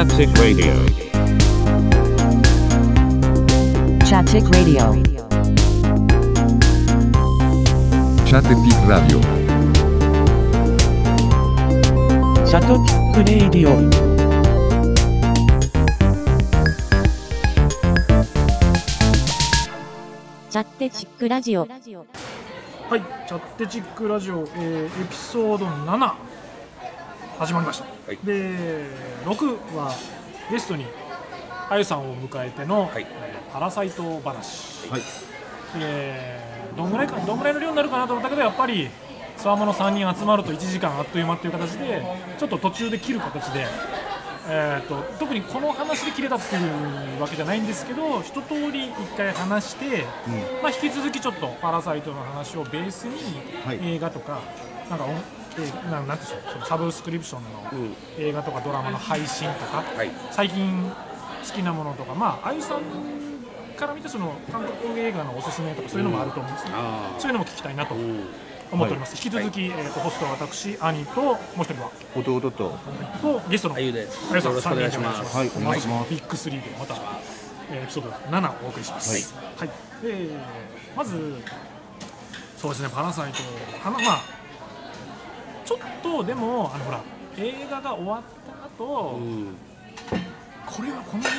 Chaptic Radio. Chaptic Radio. Chaptic Radio. Chaptic Radio. Chaptic Radio. はい、チャッテチックラジオ、エピソード7始まりました、はい、で6はゲストにあゆさんを迎えての、はい、パラサイト話、はい、どんぐらいの量になるかなと思ったけど、やっぱりつわもの3人集まると1時間あっという間という形でちょっと途中で切る形で、特にこの話で切れたっていうわけじゃないんですけど、一通り一回話して、引き続きちょっとパラサイトの話をベースに、映画とかサブスクリプションの映画とかドラマの配信とか、最近好きなものとか、あゆさんから見たその韓国映画のおすすめとかそういうのもあると思うんですけど、そういうのも聞きたいなと思っております、はい、引き続き、ホストは私、兄と、もう一人は弟とゲストのあゆで、あゆさん、3人でお願いします、はい、お願いします。ビッグ3でまた、エピソード7をお送りします、はいはい、まず、そうですね、パラサイトちょっとでもほら、映画が終わった後、この映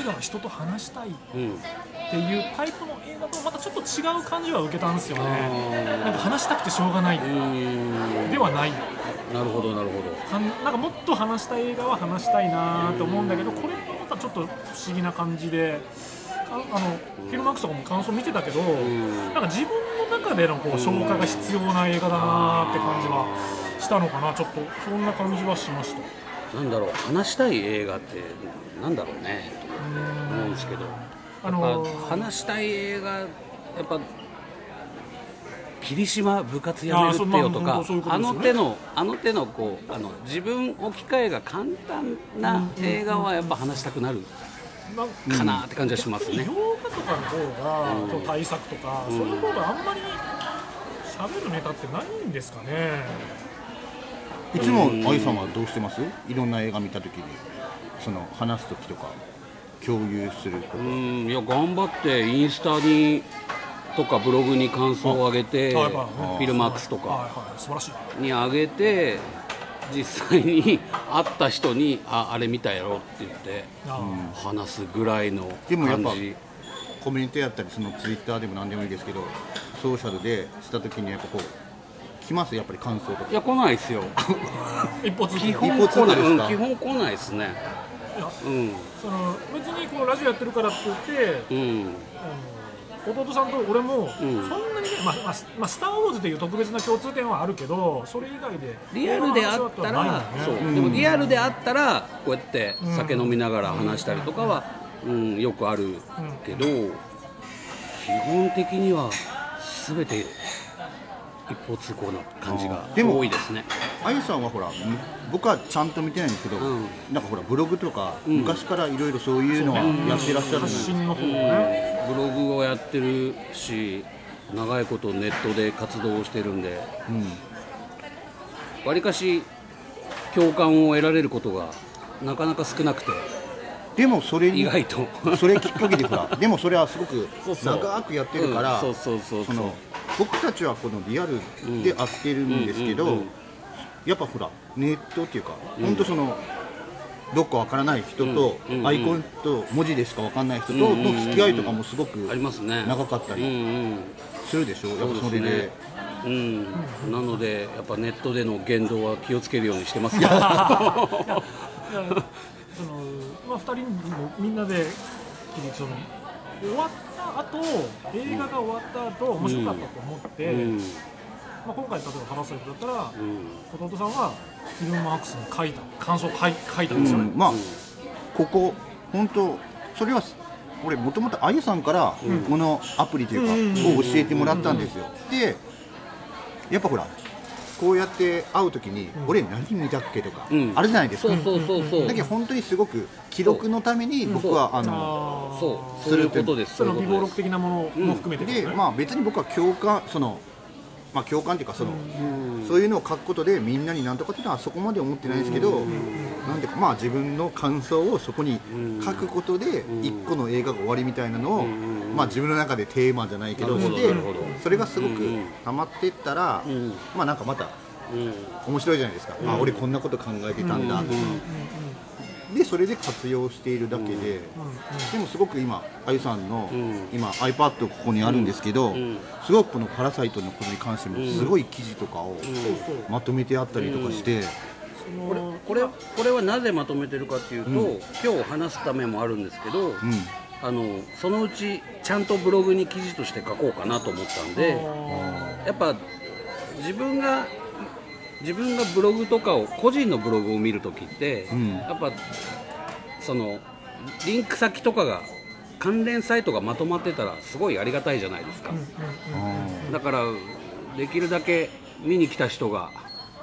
画は人と話したいっていうタイプの映画とまたちょっと違う感じは受けたんですよね。なんか話したくてしょうがないではない。なるほどなるほど。なんかもっと話したい映画は話したいなと思うんだけど、これもまたちょっと不思議な感じで、フィルマークスとかも感想見てたけど、なんか自分の中でのこう消化が必要な映画だなって感じはしたのかな。ちょっとそんな感じはしました。なんだろう、話したい映画ってなんだろうねと思うんですけど、話したい映画やっぱ霧島部活やめるってよとか、あの手のこう自分置き換えが簡単な映画はやっぱ話したくなるかなって感じはしますね。洋画とかの方が対策とか、その方があんまり喋るネタってないんですかね。いつもあゆさんはどうしてます？いろんな映画見たときにその話すときとか共有すること。いや頑張ってインスタにとかブログに感想を上げて、フィルマークスとかに上げて、実際に会った人にあれ見たやろって言って話すぐらいの感じ。でもやっぱコメントやったりそのツイッターでも何でもいいですけど、ソーシャルでしたときにやっぱこう。来ますやっぱり感想とか。いや来ないですよ。基本来ないですね。別にこのラジオやってるからって言って、弟さんと俺もそんなにね、スターウォーズという特別な共通点はあるけど、それ以外でリアルであったら、でもリアルであったらこうやって酒飲みながら話したりとかはよくあるけど、基本的には全て一方通行な感じが多いですね。あゆさんはほら、僕はちゃんと見てないんですけど、なんかほらブログとか、昔からいろいろそういうのはやってらっしゃるんです。ブログをやってるし、長いことネットで活動をしてるんで、わりかし共感を得られることがなかなか少なくて、でもそれ意外とそれきっかけでほら、でもそれはすごく長くやってるから、僕たちはこのリアルで会ってるんですけど、やっぱほらネットっていうか、本当そのどっかわからない人と、アイコンと文字でしかわからない人との付き合いとかもすごく長かったりするでしょ。やっぱそれで、なのでやっぱネットでの言動は気をつけるようにしてますよ。2人もみんなで映画が終わった後面白かったと思って、今回例えば話すことだったら、弟さんはフィルマークスに書いた感想を書いたんですよね。ここ本当それは俺もともとあゆさんからこのアプリというかを教えてもらったんですよ。でやっぱほらこうやって会うときに、俺何見たっけとか、あるじゃないですか。だけど本当にすごく記録のために僕はそういうことです。その微暴録的なものも含めて、別に僕は共感そのまあ、共感というかその、うん、そういうのを書くことでみんなになんとかっていうのはそこまで思ってないですけど、うん、なんていうかまあ自分の感想をそこに書くことで一個の映画が終わりみたいなのを、うん、まあ、自分の中でテーマじゃないけどして、それがすごく溜まっていったら、うん、まあなんかまた面白いじゃないですか、うん、あ俺こんなこと考えてたんだ、うん、でそれで活用しているだけで、うん、でもすごく今あゆさんの、うん、今 iPad ここにあるんですけど、うん、すごくこのパラサイトのことに関してもすごい記事とかをまとめてあったりとかして、うん、これはなぜまとめてるかっていうと、うん、今日話すためもあるんですけど、うん、そのうちちゃんとブログに記事として書こうかなと思ったんで、やっぱ自分がブログとかを個人のブログを見るときって、うん、やっぱそのリンク先とかが関連サイトがまとまってたらすごいありがたいじゃないですか、うん、だからできるだけ見に来た人が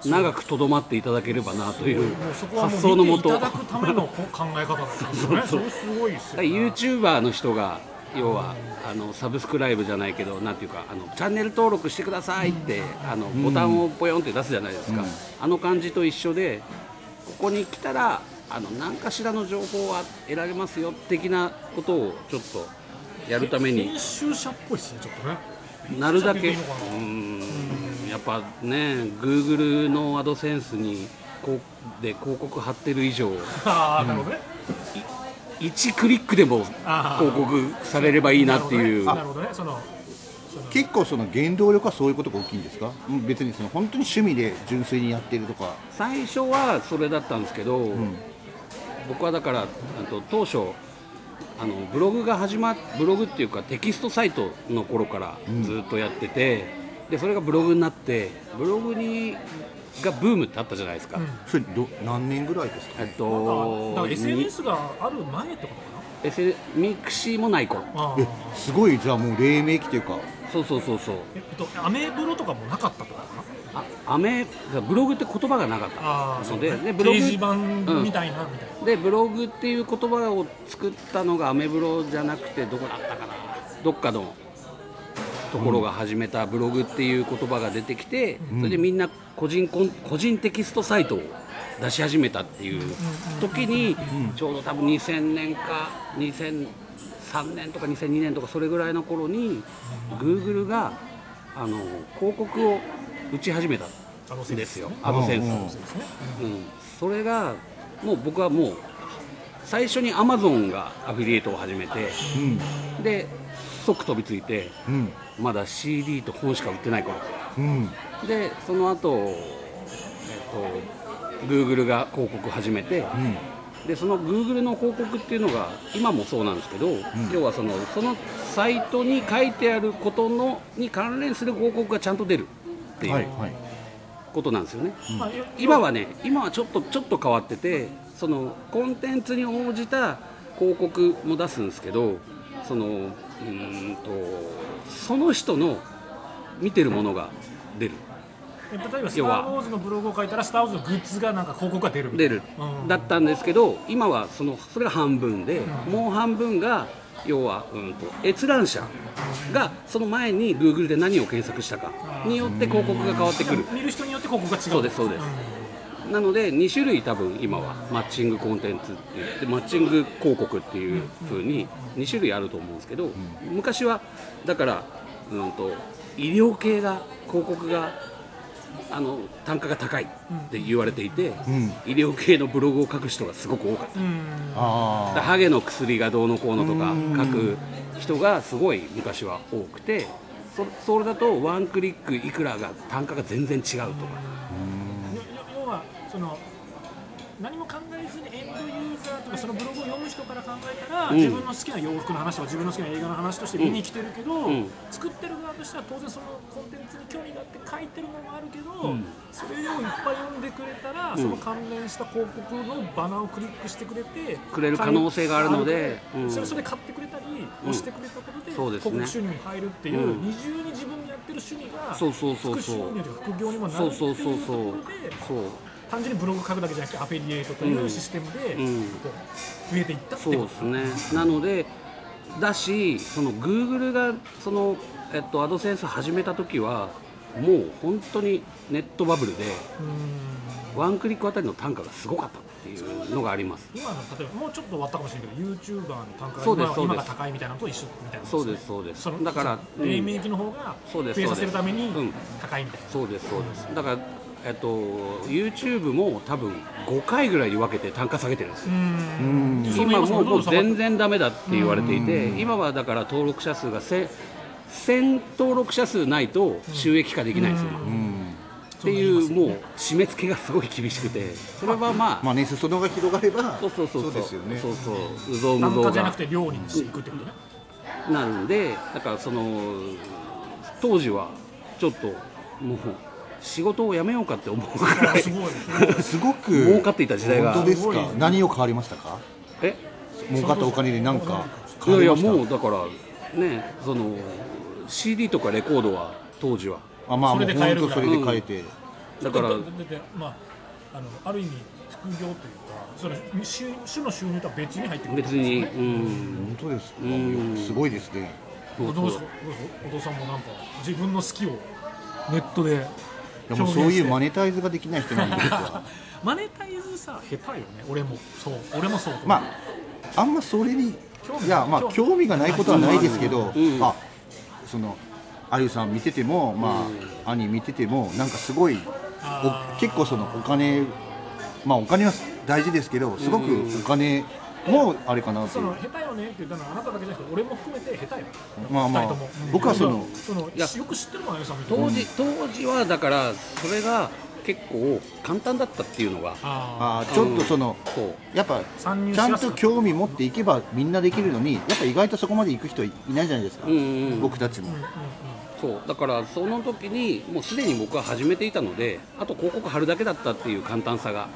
長くとどまっていただければなという発想のもと、そこはもう見ていただくための考え方なんですよね。そうすごいですよね。YouTuber の人が要はサブスクライブじゃないけどなんていうかチャンネル登録してくださいってボタンをポヨンって出すじゃないですか、うん、あの感じと一緒でここに来たら何かしらの情報は得られますよ的なことをちょっとやるために編集者っぽいですねちょっとねなるだけやっぱね Google の AdSense にで広告貼ってる以上あなるほどね、うん1クリックでも広告されればいいなっていう。なるほどね。結構その原動力はそういうことが大きいんですか？別にその本当に趣味で純粋にやってるとか。最初はそれだったんですけど、うん、僕はだから当初ブログっていうかテキストサイトの頃からずっとやってて、うん、でそれがブログになってブログにがブームってあったじゃないですか、うん、それ何年ぐらいですかね、だから SNS がある前ってことかな、ミクシーもない頃すごいじゃあもう黎明期というかそうアメブロとかもなかったとかかなブログって言葉がなかったので掲示板みたいな、うん、でブログっていう言葉を作ったのがアメブロじゃなくてどこだったかなどっかのところが始めたブログっていう言葉が出てきて、うん、それでみんな個人テキストサイトを出し始めたっていう時に、うん、ちょうど多分2000年か2003年とか2002年とかそれぐらいの頃に Google が広告を打ち始めたんですよAdSense、うん、それがもう僕はもう最初に Amazon がアフィリエイトを始めて、うん、で即飛びついて、うん、まだ CD と本しか売ってない頃、うん、でその後、Google が広告始めて、うん、でその Google の広告っていうのが今もそうなんですけど、うん、要はそのサイトに書いてあることに関連する広告がちゃんと出るっていうことなんですよね、はいはい、うん、今はちょっと変わっててそのコンテンツに応じた広告も出すんですけどその人の見てるものが出る。例えばスター・ウォーズのブログを書いたらスター・ウォーズのグッズがなんか広告が出るみたいなだったんですけど今はそれが半分で、うん、もう半分が要は、閲覧者がその前に Google で何を検索したかによって広告が変わってくる見る人によって広告が違うそうです、うん、なので2種類多分今はマッチングコンテンツっていってマッチング広告っていう風に、うん2種類あると思うんですけど、うん、昔はだから、医療系が広告が単価が高いって言われていて、うん、医療系のブログを書く人がすごく多かった、うん、だハゲの薬がどうのこうのとか書く人がすごい昔は多くてそれだとワンクリックいくらが単価が全然違うとか、要は何も考えずにエンドユーザーとかそのブログを読む人から考えたら、うん、自分の好きな洋服の話とか自分の好きな映画の話として見に来てるけど、うんうん、作ってる側としては当然そのコンテンツに興味があって書いてるのもあるけど、うん、それをいっぱい読んでくれたら、うん、その関連した広告のバナーをクリックしてくれる可能性があるので、うん、それ買ってくれたり、うん、押してくれたことで広告、ね、収入に入るっていう、うん、二重に自分のやってる趣味が副収入とか副業にもなるっていうところで単純にブログ書くだけじゃなくてアフィリエイトというシステムで増えていったっていうこと、うんうん、そうですね。なのでだしGoogle がAdSense 始めた時はもう本当にネットバブルでワンクリックあたりの単価がすごかったっていうのがあります。今の例えばもうちょっと終わったかもしれないけど、ユーチューバーの単価が 今が高いみたいなのと一緒みたいな、ね。そうですそうです。だから黎明期の方が増えさせるために高いみたいな。そうですそうです。だからYouTube も多分5回ぐらいに分けて単価下げてるんですよ。今もう全然ダメだって言われていて、今はだから登録者数が1000登録者数ないと収益化できないんですよ、っていう、もう締め付けがすごい厳しくて、それはまあ、まあね、裾野が広がれば、そうですよね、うぞうむぞうがじゃなくて量にしていくってことね。なので、だからその当時はちょっともう仕事を辞めようかって思うくらいすごく儲かっていた時代が。本当ですか。何を買われましたか。儲かったお金で何か買われました。いやもうだからね、その CD とかレコードは当時はあ、まあ、それで買えるぐらい、それで買えて、だからまあある意味副業というか、それ主の収入とは別に入ってくるんですね。別に、うん、本当ですか。すごいですね。お父さんもなんか自分の好きをネットで。でもそういうマネタイズができない人なんですよ。マネタイズさ、下手よね。俺もそう。まああんまそれにいやまあ興味がないことはないですけど、あそのあゆさん見ててもまあ兄見ててもなんかすごい結構そのお金まあお金は大事ですけど、すごくお金もあれかなって。その下手よねって言ったのはあなただけじゃなくて俺も含めて下手よ。まあまあ僕はそのよく知ってるもんね。当時はだからそれが結構簡単だったっていうのが、ちょっとそのやっぱちゃんと興味持っていけばみんなできるのに、やっぱ意外とそこまで行く人いないじゃないですか。僕たちも。そうだからその時にもうすでに僕は始めていたので、あと広告貼るだけだったっていう簡単さが。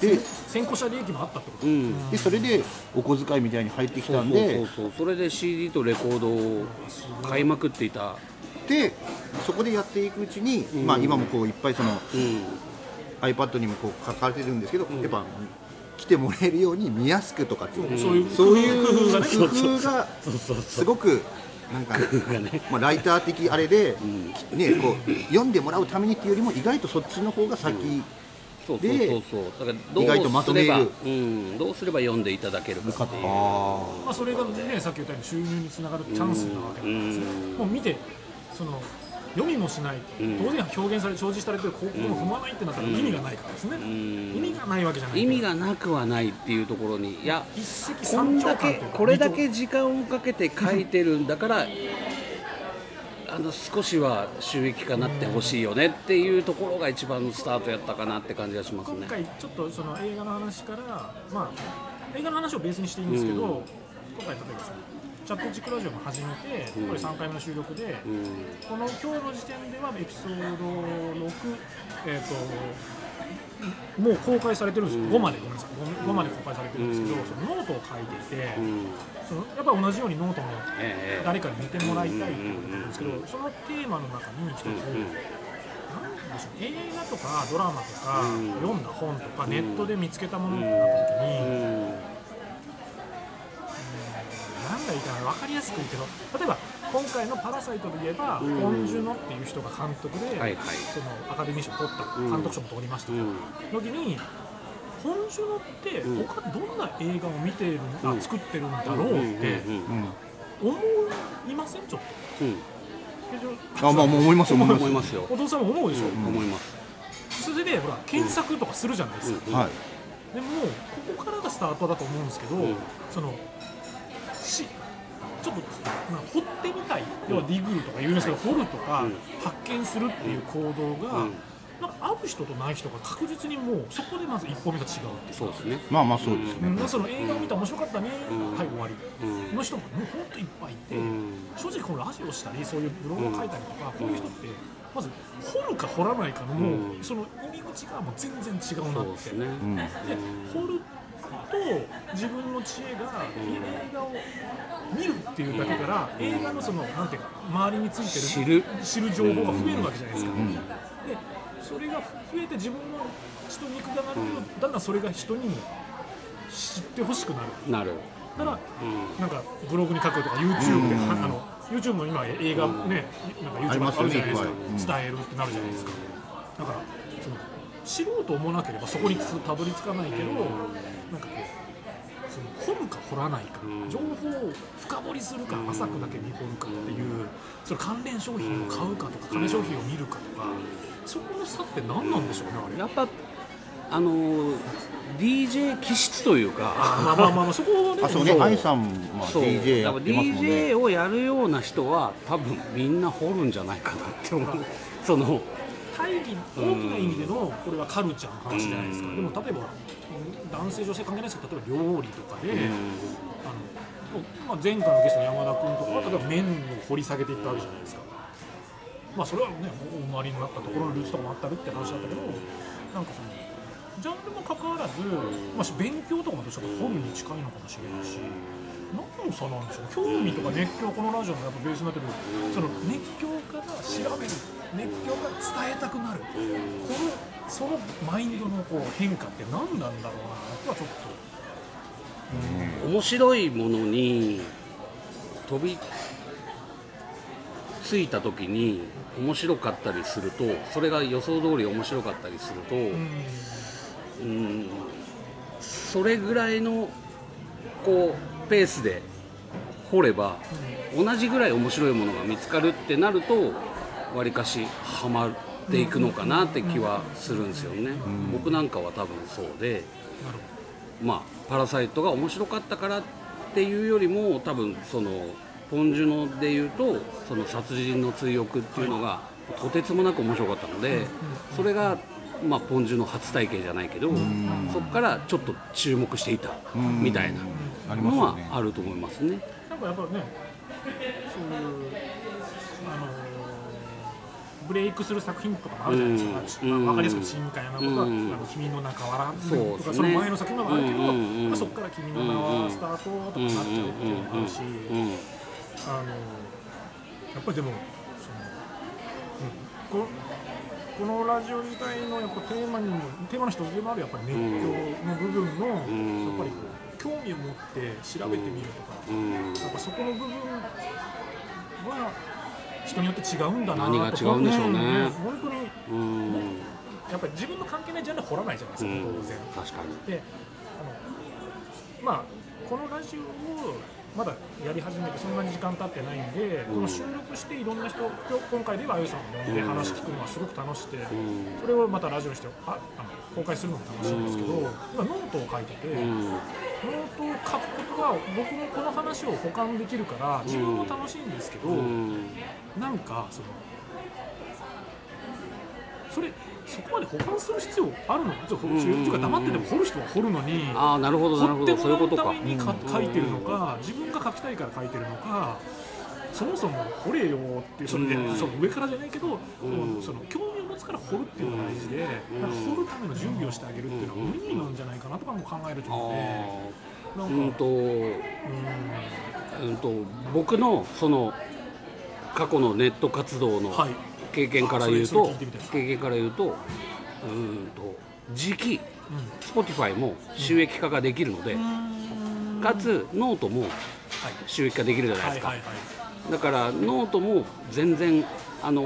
で先行者利益もあったってこと、でそれでお小遣いみたいに入ってきたんで、それで CD とレコードを買いまくっていた。でそこでやっていくうちに、まあ、今もこういっぱいその、iPad にもこう書かれてるんですけど、やっぱ来てもらえるように見やすくとかっていう、そういう工夫がすごくなんかまあライター的あれで、ね、こう読んでもらうためにっていうよりも意外とそっちの方が先。意外とまとめる、どうすれば読んでいただけるかっていう、まあ、それが、ね、さっき言ったように収入につながるチャンスなわけなんですね。もう見てその読みもしない、当然表現され表示されてる広告も踏まないってなったら意味がないからですね、意味がないわけじゃない、意味がなくはないっていうところに、いや一石三鳥感というか、これだけ時間をかけて書いてるんだから少しは収益化になってほしいよねっていうところが一番のスタートやったかなって感じがしますね。今回ちょっとその映画の話から、まあ、映画の話をベースにしていいんですけど、今回例えばそのチャットチクラジオも始めて、これ3回目の収録で、この今日の時点ではエピソード6、もう公開されてるんですよ、5まで、ごめんなさい、5まで公開されてるんですけど、そのノートを書いてて、そのやっぱり同じようにノートも誰かに見てもらいたいっていうことなんですけど、そのテーマの中に一つ、なんでしょう、映画とかドラマとか、読んだ本とか、ネットで見つけたものってなった時に、なんがいいかな、分かりやすく言うけど、例えば、今回のパラサイトで言えば、ポン・ジュノっていう人が監督で、そのアカデミー賞を取った、監督賞も取りました、時に、ポン・ジュノって他どんな映画を見てるの、作ってるんだろうって思いません？ちょっと。あ、まあ思いますよ、思いますよ。お父さんも思うでしょ？思います。それでほら検索とかするじゃないですか。でもここからがスタートだと思うんですけど、そのちょっと掘ってみたい、要はディグルとか言うんですけど、掘るとか発見するっていう行動が。なんか会う人とない人が確実にもうそこでまず一歩目が違うっていう。そうですね。まあまあそうですね。その映画を見た面白かったね。はい終わり。の人ももう本当いっぱいいて、正直このラジオしたりそういうブログを書いたりとか、こういう人ってまず掘るか掘らないかのもうその入り口がもう全然違うなって。で掘ると自分の知恵が映画を見るっていうだけから映画のそのなんていうか周りについてる知る情報が増えるわけじゃないですか。それが増えて自分の血と肉がなるけど、だんだんそれが人にも知ってほしくなる。だからなんかブログに書くとか YouTube で YouTube も今映画ね、なんか YouTube あるじゃないですか、伝えるってなるじゃないですか。だからその知ろうと思わなければそこにたどり着かないけど、なんかこうその掘るか掘らないか、情報を深掘りするか浅くだけ見掘るかっていう、それ関連商品を買うかとか関連商品を見るかとか、そこの差って何なんでしょうね。あれやっぱDJ 気質というか、そこはね、そうね、愛さんは DJ やってますもんね。 DJ をやるような人は多分みんな掘るんじゃないかなって思う。その大きな意味でのこれはカルチャーの話じゃないですか。でも例えば男性女性関係ないですけど、例えば料理とかで、前回のゲストの山田君とかは例えば麺を掘り下げていったわけじゃないですか。まあそれはね、お生まれになったところのルーツとかもあったりって話だったけど、なんかそのジャンルも関わらず、まあ、勉強とかもどうしても本に近いのかもしれないし、何の差なんでしょう。興味とか熱狂、このラジオのやっぱベースになってる、その熱狂から調べる、熱狂から伝えたくなる、そのマインドのこう変化って何なんだろうなとはちょっと、面白いものに飛びついた時に面白かったりすると、それが予想通り面白かったりすると、それぐらいのこうペースで掘れば同じぐらい面白いものが見つかるってなると、わりかしハマっていくのかなって気はするんですよね。僕なんかは多分そうで、まあパラサイトが面白かったからっていうよりも、多分そのポンジュノでいうと、その殺人の追憶っていうのがとてつもなく面白かったので、それがまあ、ポンジュの初体験じゃないけど、そこからちょっと注目していたみたいなのはあると思いますね。なんかやっぱりね、そういうブレイクする作品とかもあるじゃないですか。わかりやすく新海誠とか、君の名はとか、その前の作品もあるけど、そこから君の名はスタートとかなっちゃうっていうのもあるし、やっぱりでもそのこのラジオ自体のやっぱテーマの一つでもある、やっぱり熱狂の部分の、やっぱり興味を持って調べてみるとか、やっぱそこの部分は人によって違うんだなと。何が違うんでしょうね。本当にやっぱり自分の関係ないジャンルは掘らないじゃないですか、当然。確かに。で、まあこのラジオをまだやり始めてそんなに時間経ってないんで、この収録していろんな人、今回ではあゆさんを呼んで話聞くのはすごく楽しくて、それをまたラジオにして公開するのも楽しいんですけど、今ノートを書いてて、ノートを書くことが僕もこの話を保管できるから自分も楽しいんですけど、なんかそこまで保管する必要あるのかというか、黙ってでも掘る人は掘るのに、掘ってもらうために書いてるのか、自分が書きたいから書いてるのか、そもそも掘れよっていう、それでその上からじゃないけど、その興味を持つから掘るっていうのが大事で、掘るための準備をしてあげるっていうのは無意味なんじゃないかなとかも考えると思うので、僕のその過去のネット活動の経験から言うと、時期 Spotify も収益化ができるので、かつノートも収益化できるじゃないですか。だからノートも全然なん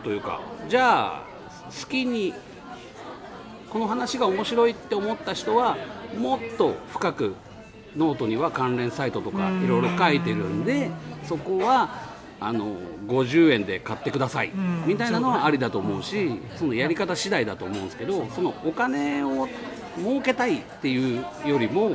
というか、じゃあ好きにこの話が面白いって思った人はもっと深くノートには関連サイトとかいろいろ書いてるんで、そこは50円で買ってくださいみたいなのはありだと思うし、そのやり方次第だと思うんですけど、そのお金を儲けたいっていうよりも、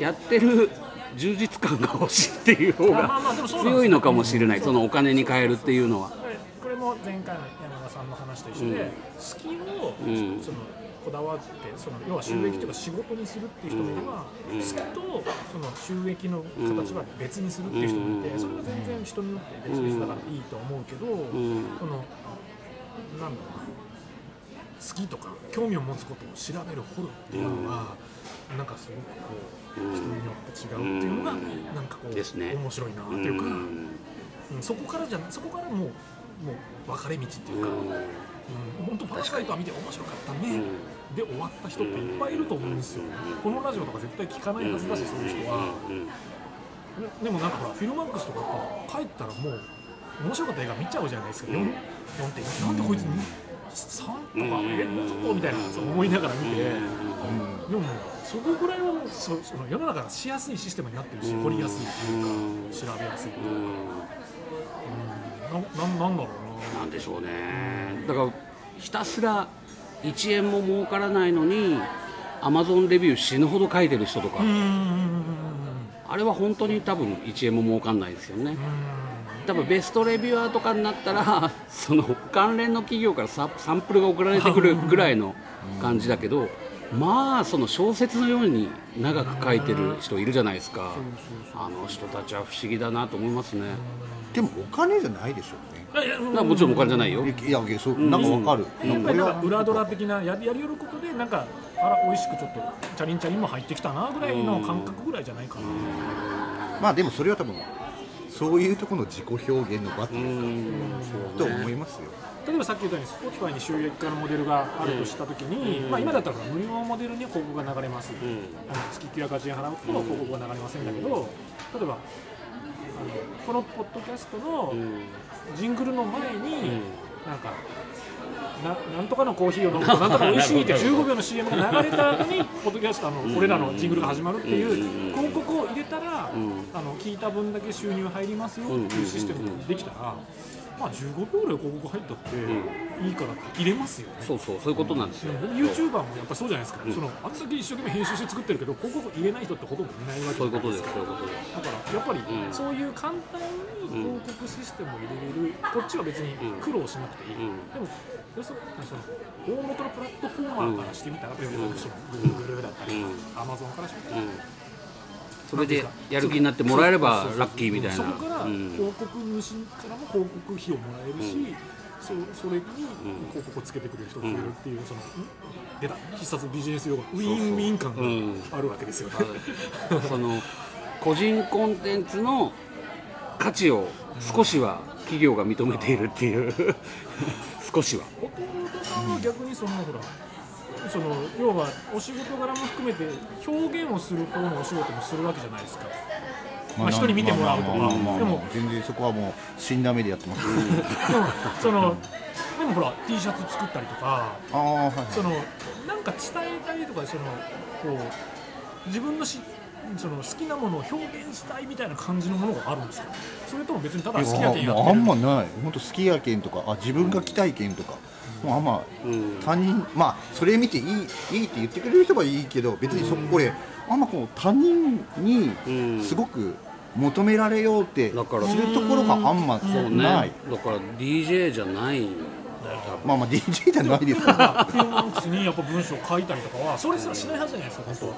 やってる充実感が欲しいっていう方が強いのかもしれない。そのお金に換えるっていうのは、これも前回の山田さんの話と一緒で、好きをこだわって、要は収益とか仕事にするっていう人もいれば、好きと収益の形は別にするっていう人もいて、それは全然人によって別々だからいいと思うけど、なんだろうな、好きとか興味を持つことを調べる、掘るっていうのはなんかすごくこう人によって違うっていうのがなんかこう面白いなっていうか、そこからもう分かれ道っていうか。本当パラサイトは見て面白かったねで終わった人っていっぱいいると思うんですよ。このラジオとか絶対聞かないはずだし、そういう人は。でもなんかほらフィルマックスとか帰ったらもう面白かった映画見ちゃうじゃないですか、うん、4.1 なんでこいつ3とかちょっとみたいな思いながら見て、うん、でもそこぐらいはその世の中がしやすいシステムになってるし、掘りやすいというか調べやすいというか、なんだろうな、なんでしょうね。だからひたすら1円も儲からないのに Amazon レビュー死ぬほど書いてる人とか、あれは本当に多分1円も儲かんないですよね。多分ベストレビュアーとかになったらその関連の企業からサンプルが送られてくるぐらいの感じだけど、まあその小説のように長く書いてる人いるじゃないですか。あの人たちは不思議だなと思いますね。でもお金じゃないでしょうね。もちろんお金じゃないよ。いやそうなんか分かる、やっぱりなんか裏ドラ的なやりよることでなんかあら美味しくちょっとチャリンチャリンも入ってきたなぐらいの感覚ぐらいじゃないかな。まあでもそれは多分そういうところの自己表現の場ってと思いますよ。例えばさっき言ったように Spotify に収益化のモデルがあるとしたときに、まあ、今だったら無料モデルに広告が流れます、月980円払うと広告が流れませんだけど、例えばこのポッドキャストのジングルの前になんとかのコーヒーを飲むとなんとか美味しいって15秒の CM が流れた後にポッドキャストこれらのジングルが始まるっていう広告を入れたら聞いた分だけ収入入りますよっていうシステムができたら、まあ、15秒ぐらい広告入ったっていいから入れますよね。そういうことなんですよ。 YouTuber もやっぱそうじゃないですか、そのあんだけ一生懸命編集して作ってるけど広告入れない人ってほとんどいないわけじゃないですか。だからやっぱりそういう簡単に広告システムを入れれる、こっちは別に苦労しなくていい。でも大元のプラットフォーマーからしてみたら、Google だったり Amazon からしてみたらそれでやる気になってもらえればラッキーみたいな。そこから広告主からも広告費をもらえるし、それに広告をつけてくれる人が増えるっていう、その出た必殺ビジネス用語ウィンウィン感があるわけですよね。その個人コンテンツの価値を少しは企業が認めているっていう少しは。弟さんは逆にそのほら。その要はお仕事柄も含めて表現をする方のお仕事もするわけじゃないですか。まあ、人に見てもらうとか、でも全然そこはもう死んだ目でやってます。でもほら T シャツ作ったりとか、そのなんか伝えたりとか、そのこう自分のその好きなものを表現したいみたいな感じのものがあるんですか。それとも別にただ好きな件やってる。あんまない。本当好きや件とか、自分が着たい件とか。まあまあ、他人、まあそれ見ていいって言ってくれる人はいいけど、別にそこであんまこう他人にすごく求められようってするところがあんまない。だから DJ じゃない。まあまあ DJ じゃないですから。フィルマックスにやっぱ文章書いたりとかはそれすらしないはずじゃないですか。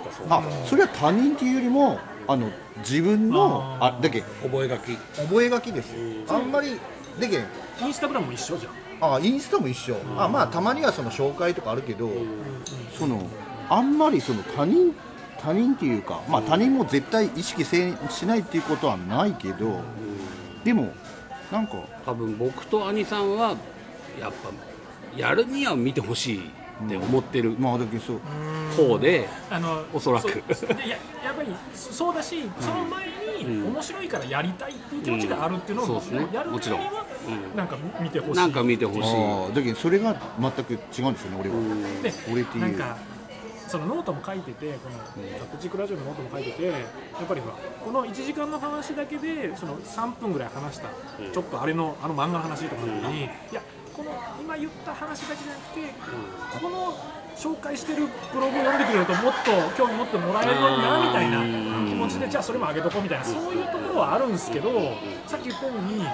それは他人っていうよりも自分のだけ覚え書きです。あんまりだけインスタグラムも一緒じゃん。インスタも一緒。まあたまにはその紹介とかあるけど、あんまりその他人っていうか、まあ他人も絶対意識しないっていうことはないけど、でもなんか多分僕と兄さんはやっぱやるには見てほしいって思ってる方で、おそらくやっぱりそうだし、その前に面白いからやりたいっていう気持ちがあるっていうのをやるためにはなんか見てほしい。だけどそれが全く違うんですよね。俺は俺っていうなんかそのノートも書いてて、このザクチクラジオのノートも書いてて、やっぱりこの1時間の話だけでその3分ぐらい話したちょっとあの漫画の話とかの時に、いやこの今言った話だけじゃなくて、この紹介してるブログを読んでくれるともっと興味持ってもらえるのになみたいな気持ちで、じゃあそれもあげとこうみたいな、そういうところはあるんですけど、さっき言ったように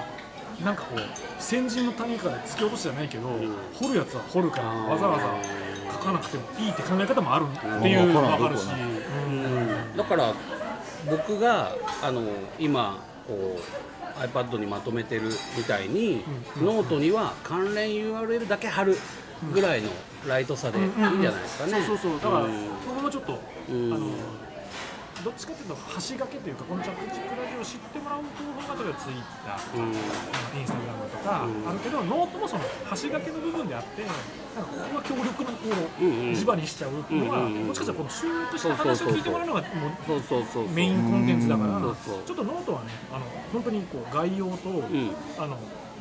なんかこう先人の谷から突き落としじゃないけど、掘るやつは掘るからわざわざ書かなくてもいいって考え方もあるっていうのがあるし、だから僕が今こう iPad にまとめてるみたいに、ノートには関連 URL だけ貼るぐらいのライトさでいいんじゃないですかね。そうだから僕もちょっとどっちかというと橋掛けというか、このチャプチクラジオを知ってもらう方法が例えばツイッターとかインスタグラムとかあるけど、ノートもその橋掛けの部分であって、なんかこれは強力なものを地場にしちゃうっていうのは、もしかしたらこのシューッとした話を聞いてもらうのがもうメインコンテンツだから、ちょっとノートはね、本当にこう概要と、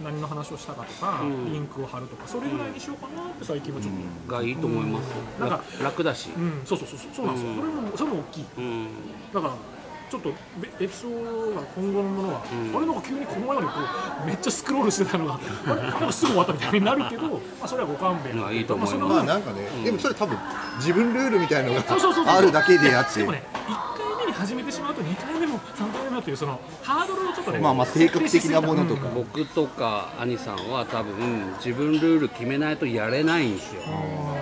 何の話をしたかとか、リンクを貼るとか、それぐらいにしようかなって最近はちょっと、がいいと思います。なんか楽だし、そうなんですよ。それも大きい。だからちょっとエピソードが今後のものは、あれなんか急にこの前までこうめっちゃスクロールしてたのがすぐ終わったみたいになるけど、それはご勘弁。いいと思います。まあなんかね、でもそれ多分自分ルールみたいなのがあるだけであって、でもね、1回目に始めてしまうと2回目も3回目もっていう、そのハードルのちょっとね、まあ性格的なものとか、僕とか兄さんは多分自分ルール決めないとやれないんですよ。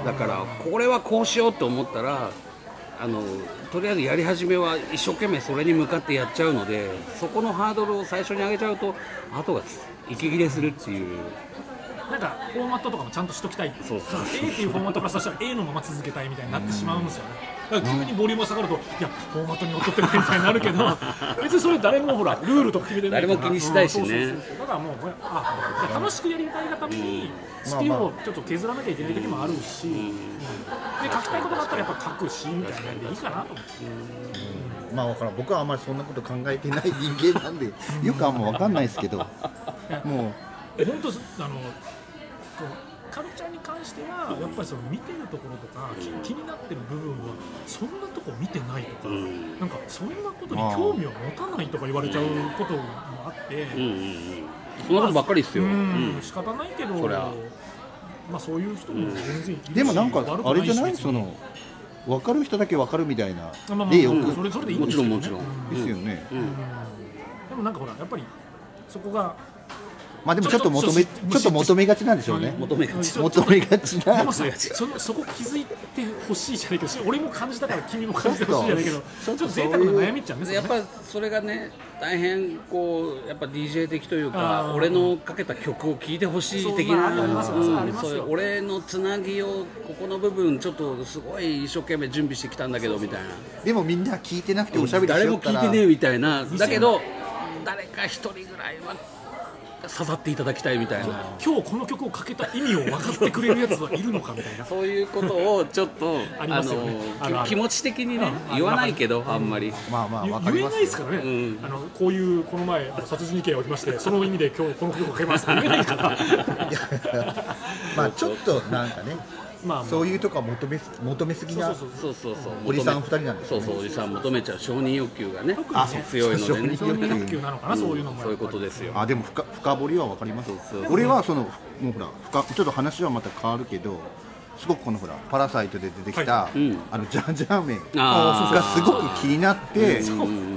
だからこれはこうしようと思ったら、とりあえずやり始めは一生懸命それに向かってやっちゃうので、そこのハードルを最初に上げちゃうと後が息切れするっていう、なんかフォーマットとかもちゃんとしときたい、そうそうそう、 A っていうフォーマットからしたら A のまま続けたいみたいになってしまうんですよね。だから急にボリュームが下がると、いやフォーマットに乗っ取ってないみたいになるけど別にそれ誰もほらルールとか決めてないから誰も気にしないしね。だからもう楽しくやりたいがためにスキルをちょっと削らなきゃいけない時もあるし、で書きたいことがあったらやっぱ書くしみたいなのでいいかなと思って、まあ分からん、僕はあんまりそんなこと考えてない人間なんでよくあんま分かんないですけど、もう本当カルチャーに関してはやっぱりその見てるところとか、気になってる部分はそんなとこ見てないとか、なんかそんなことに興味を持たないとか言われちゃうこともあって、そんなことばっかりですよ。仕方ないけど、まあそういう人も全然いるし、でもなんかあれじゃない、その分かる人だけ分かるみたいな、でよくもちろんもちろんですよね。でもなんかほらやっぱりそこが。まあでもちょっと求めがちなんでしょうね。求めがちな。でもさ、そこ気づいてほしいじゃないけど、俺も感じたから君も感じてほしいじゃないけど、ちょっと贅沢な悩みっちゃうんですよね。やっぱそれがね、大変こうやっぱ DJ 的というか、俺のかけた曲を聴いてほしい的な、俺のつなぎをここの部分ちょっとすごい一生懸命準備してきたんだけどみたいな。でもみんな聴いてなくておしゃべりしよったら誰も聴いてねえみたいな。だけど誰か一人ぐらいは。刺さっていただきたいみたいな、今日この曲をかけた意味を分かってくれるやつはいるのかみたいなそういうことをちょっと気持ち的にね言わないけど、あんまり言えないですからね。こういうこの前殺人事件が起きまして、その意味で今日この曲をかけますって言えないから、まあちょっとなんかね、そういうとこは求めすぎなおじさん2人なんですね。そうそう、おじさん求めちゃう承認欲求がね強いのでね。承認欲求なのかな、そういうのも。そういうことですよ。あ、でも深掘りは分かります。俺はそのもうほらちょっと話はまた変わるけど、すごくこのほらパラサイトで出てきたあのジャージャー麺がすごく気になって、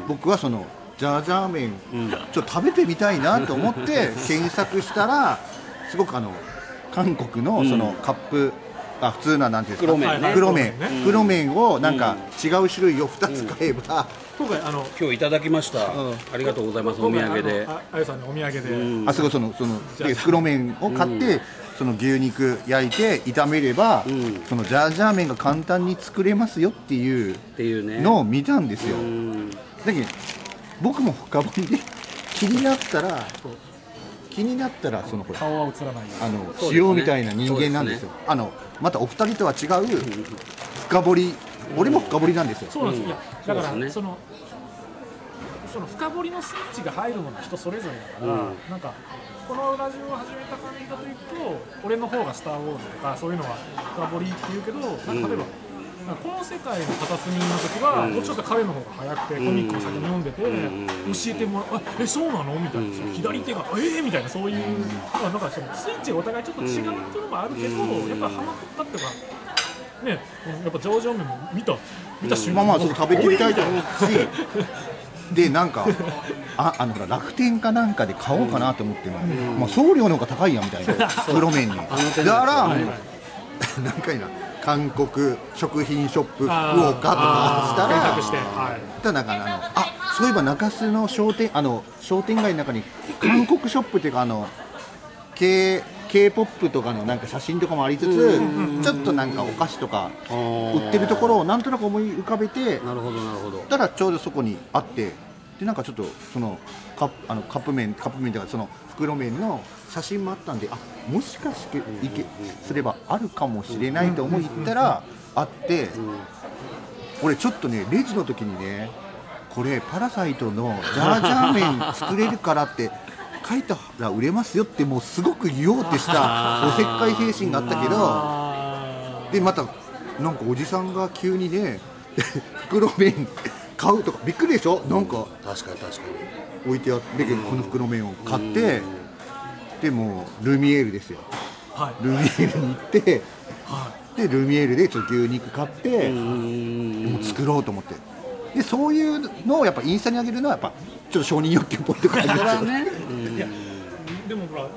僕はそのジャージャー麺ちょっと食べてみたいなと思って検索したら、すごくあの韓国のそのカップ普通ななんていうんですか、黒麺をなんか違う種類を2つ買えば、今回今日いただきました。ありがとうございます。お土産で。あゆさんのお土産で。あ、すごいその黒麺を買ってその牛肉焼いて炒めればそのジャージャー麺が簡単に作れますよっていうのを見たんですよ。だけど僕も深掘りで気になったらその顔は映らない塩みたいな人間なんですよ。またお二人とは違う深掘り、俺も深掘りなんですよ。そうなんですよ。だからその深掘りのスイッチが入るのが人それぞれだから、なんかこのラジオを始めた感じだというと、俺の方がスター・ウォーズとかそういうのは深掘りっていうけど、例えばこの世界の片隅の時はどっちかというと彼の方が早くてコミックを先に読んでて教えてもらう、そうなのみたいな、左手がみたいな、そういうなんかそのスイッチがお互いちょっと違うっていうのもあるけど、やっぱりハマったっていうかね、やっぱジャージャー麺も見た瞬間、まあまあ食べてみたいと思うしで、なんか楽天かなんかで買おうかなと思っても、まあ送料の方が高いやみたいな袋麺にだから何回な。韓国食品ショップ福岡とかしたら、なんかそういえば中洲の商店街の中に韓国ショップっていうかK-POP とかのなんか写真とかもありつつ、ちょっとなんかお菓子とか売ってるところをなんとなく思い浮かべて、ただちょうどそこにあって、でなんかちょっとそのカップ麺とかその袋麺の写真もあったんで、あ、もしかしてすればあるかもしれないと思いったらあって、俺ちょっとねレジの時にね、これパラサイトのジャージャー麺作れるからって書いたら売れますよってもうすごく言おうってしたおせっかい精神があったけど、でまたなんかおじさんが急にね袋麺買うとかびっくりでしょ、なんか確かに置いてあって、この袋麺を買って、でもルミエールですよ、はい、ルミエールに行って、はい、でルミエールでちょっと牛肉買ってもう作ろうと思って、でそういうのをやっぱインスタに上げるのはやっぱちょっと承認欲求っぽいところがあるんですよ。でもほら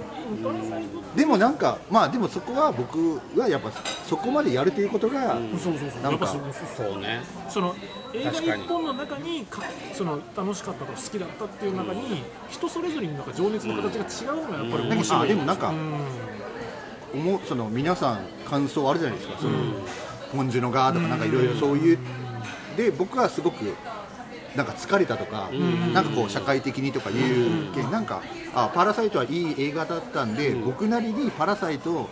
でもなんかまあでもそこは僕はやっぱそこまでやるということがなんかそうね、その映画一本の中にその楽しかったとか好きだったっていう中に人それぞれの情熱の形が違うのがやっぱり面白い。あ、でもなんかその皆さん感想あるじゃないですか、そのポンジュのガーとかなんかいろいろそういうで、僕はすごくなんか疲れたとか、なんかこう社会的にとかいうけなんか、あ、パラサイトはいい映画だったんで、僕なりにパラサイトを、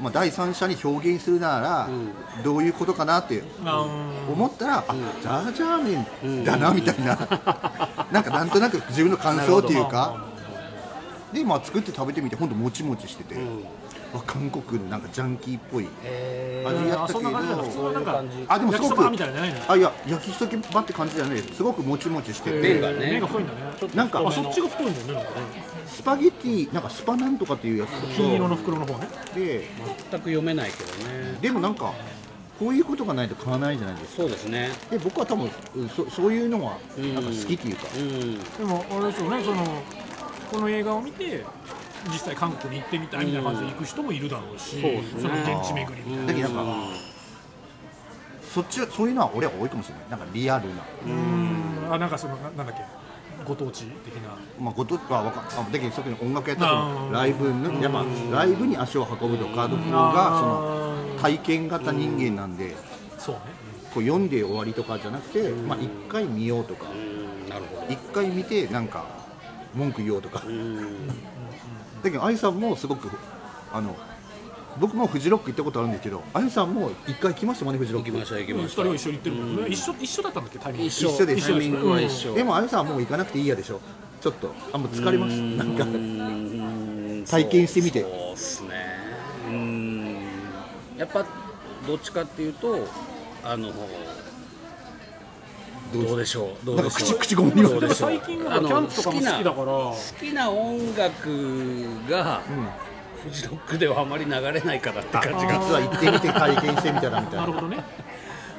まあ、第三者に表現するならどういうことかなって思ったら、あ、ジャージャー麺だなみたいな、なんかなんとなく自分の感想というかで、まあ、作って食べてみてほんともちもちしてて、韓国のなんかジャンキーっぽい味やったけど、あ、でもすごくいや焼きそばって感じじゃない、すごくもちもちしてて、麺がね、なんかそっちが太いんだよね、なんかスパゲッティなんかスパなんとかっていうやつと金色の袋の方ね、で全く読めないけどね、でもなんかこういうことがないと買わないじゃないですか。そうですね。で僕は多分そういうのはなんか好きっていうか、でもあれですよね、そのこの映画を見て。実際韓国に行ってみたいみたいな感じで行く人もいるだろうし、その現地巡りみたいな、そういうのは俺は多いかもしれない。なんかリアルな、あ、なんかそのなんだっけ、ご当地的な、まあご当地はわかんない。だけど特に音楽やったらライブのやっぱライブに足を運ぶとかの方がその体験型人間なんで、そうね。こう読んで終わりとかじゃなくて、まあ一回見ようとか、なるほど。一回見てなんか文句言おうとか。だけどあゆさんもすごく僕もフジロック行ったことあるんですけど、あゆさんも一回来ましたもんね、フジロック。行きました行きました。2人は一緒に行ってるもんね。一緒だったんだっけ、タイミング。一緒です。タイミングは一緒。でもあゆさんはもう行かなくていいやでしょ。ちょっともう疲れます、なんか体験してみて。そうですね。やっぱどっちかっていうとどうでしょう口ごもりは最近はキャンプとかも好きだから好きな音楽がフジロックではあまり流れないからって感じが、実は行ってみて体験してみたらみたいな。なるほどね。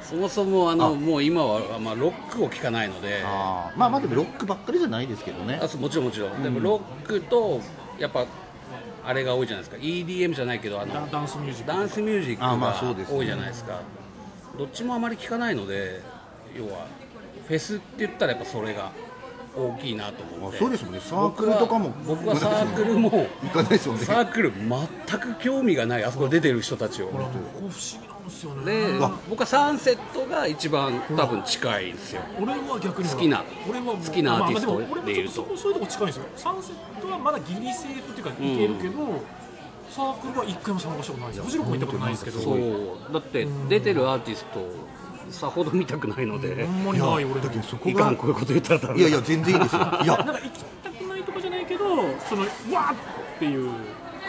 そもそももう今はまあロックを聴かないので、まあでもロックばっかりじゃないですけどね。あ、そう、もちろんもちろん。でもロックとやっぱあれが多いじゃないですか、 EDM じゃないけどダンスミュージックが多いじゃないですか。どっちもあまり聴かないので、要はフェスって言ったらやっぱそれが大きいなと思って。そうですもんね。サークルとかも僕はサークルも行かないですよね。サークル全く興味がない、あそこ出てる人たちを。これ不思議なんですよね。で、僕はサンセットが一番多分近いんですよ。俺は逆に好きなアーティストでいうと、まあ、そういうとこ近いんですよ。サンセットはまだギリセーフっていうかいけるけど、サークルは一回も参加したことないです。フジロックも行ったことないですけど。そうだって出てるアーティストさほど見たくないので、いかん、こういうこと言ったらダメだ。いやいや全然いいですよ。いやなんか行きたくないとかじゃないけど、そのわーっていう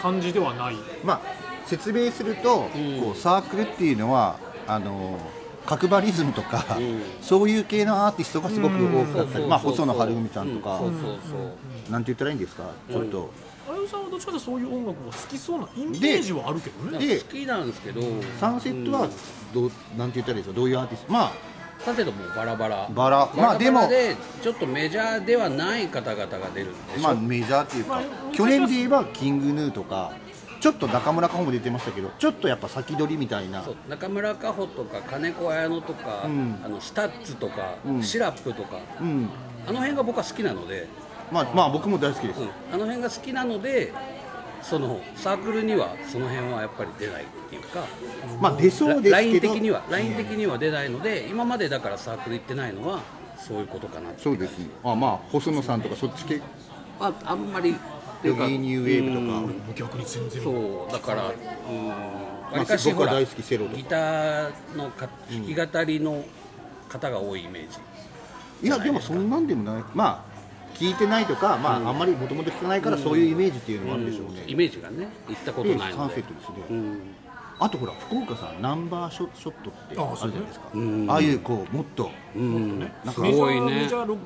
感じではない。まあ説明すると、こうサークルっていうのは角張リズムとか、そういう系のアーティストがすごく多くなったり、まあ細野晴臣さんとか、なんて言ったらいいんですか。ちょっとあゆさんはどっちかというとそういう音楽が好きそうなイメージはあるけどね。で好きなんですけど、サンセットはなんて言ったらいいですか、どういうアーティスト。まあサンセットもバラ、まあでもちょっとメジャーではない方々が出るんでしょ。まあメジャーっていうか、去年で言えばキングヌーとか、ちょっと中村佳穂も出てましたけど、ちょっとやっぱ先取りみたいな。そう、中村佳穂とか金子綾乃とか、スタッツとか、シラップとか、あの辺が僕は好きなので。まあ僕も大好きです。あの辺が好きなので、そのサークルにはその辺はやっぱり出ないっていうか、まあ出そうですけど、ライン的には出ないので、今までだからサークル行ってないのはそういうことかな。そうです。あ、まあ細野さんとかそっち系。まああんまり。ニューウェーブとか。逆に全然。そうだから。まあ僕は大好きセロとか。ギターの弾き語りの方が多いイメージ。いやでもそんなんでもない。まあ。聞いてないとか、まあ、あんまりもともと聞かないから、そういうイメージっていうのもあるでしょうね。イメージがね、行ったことないので。セットですね。あとほら、福岡さん、ナンバーショットってあるじゃないですか。ああいうこう、もっと、ね、なんかメジャー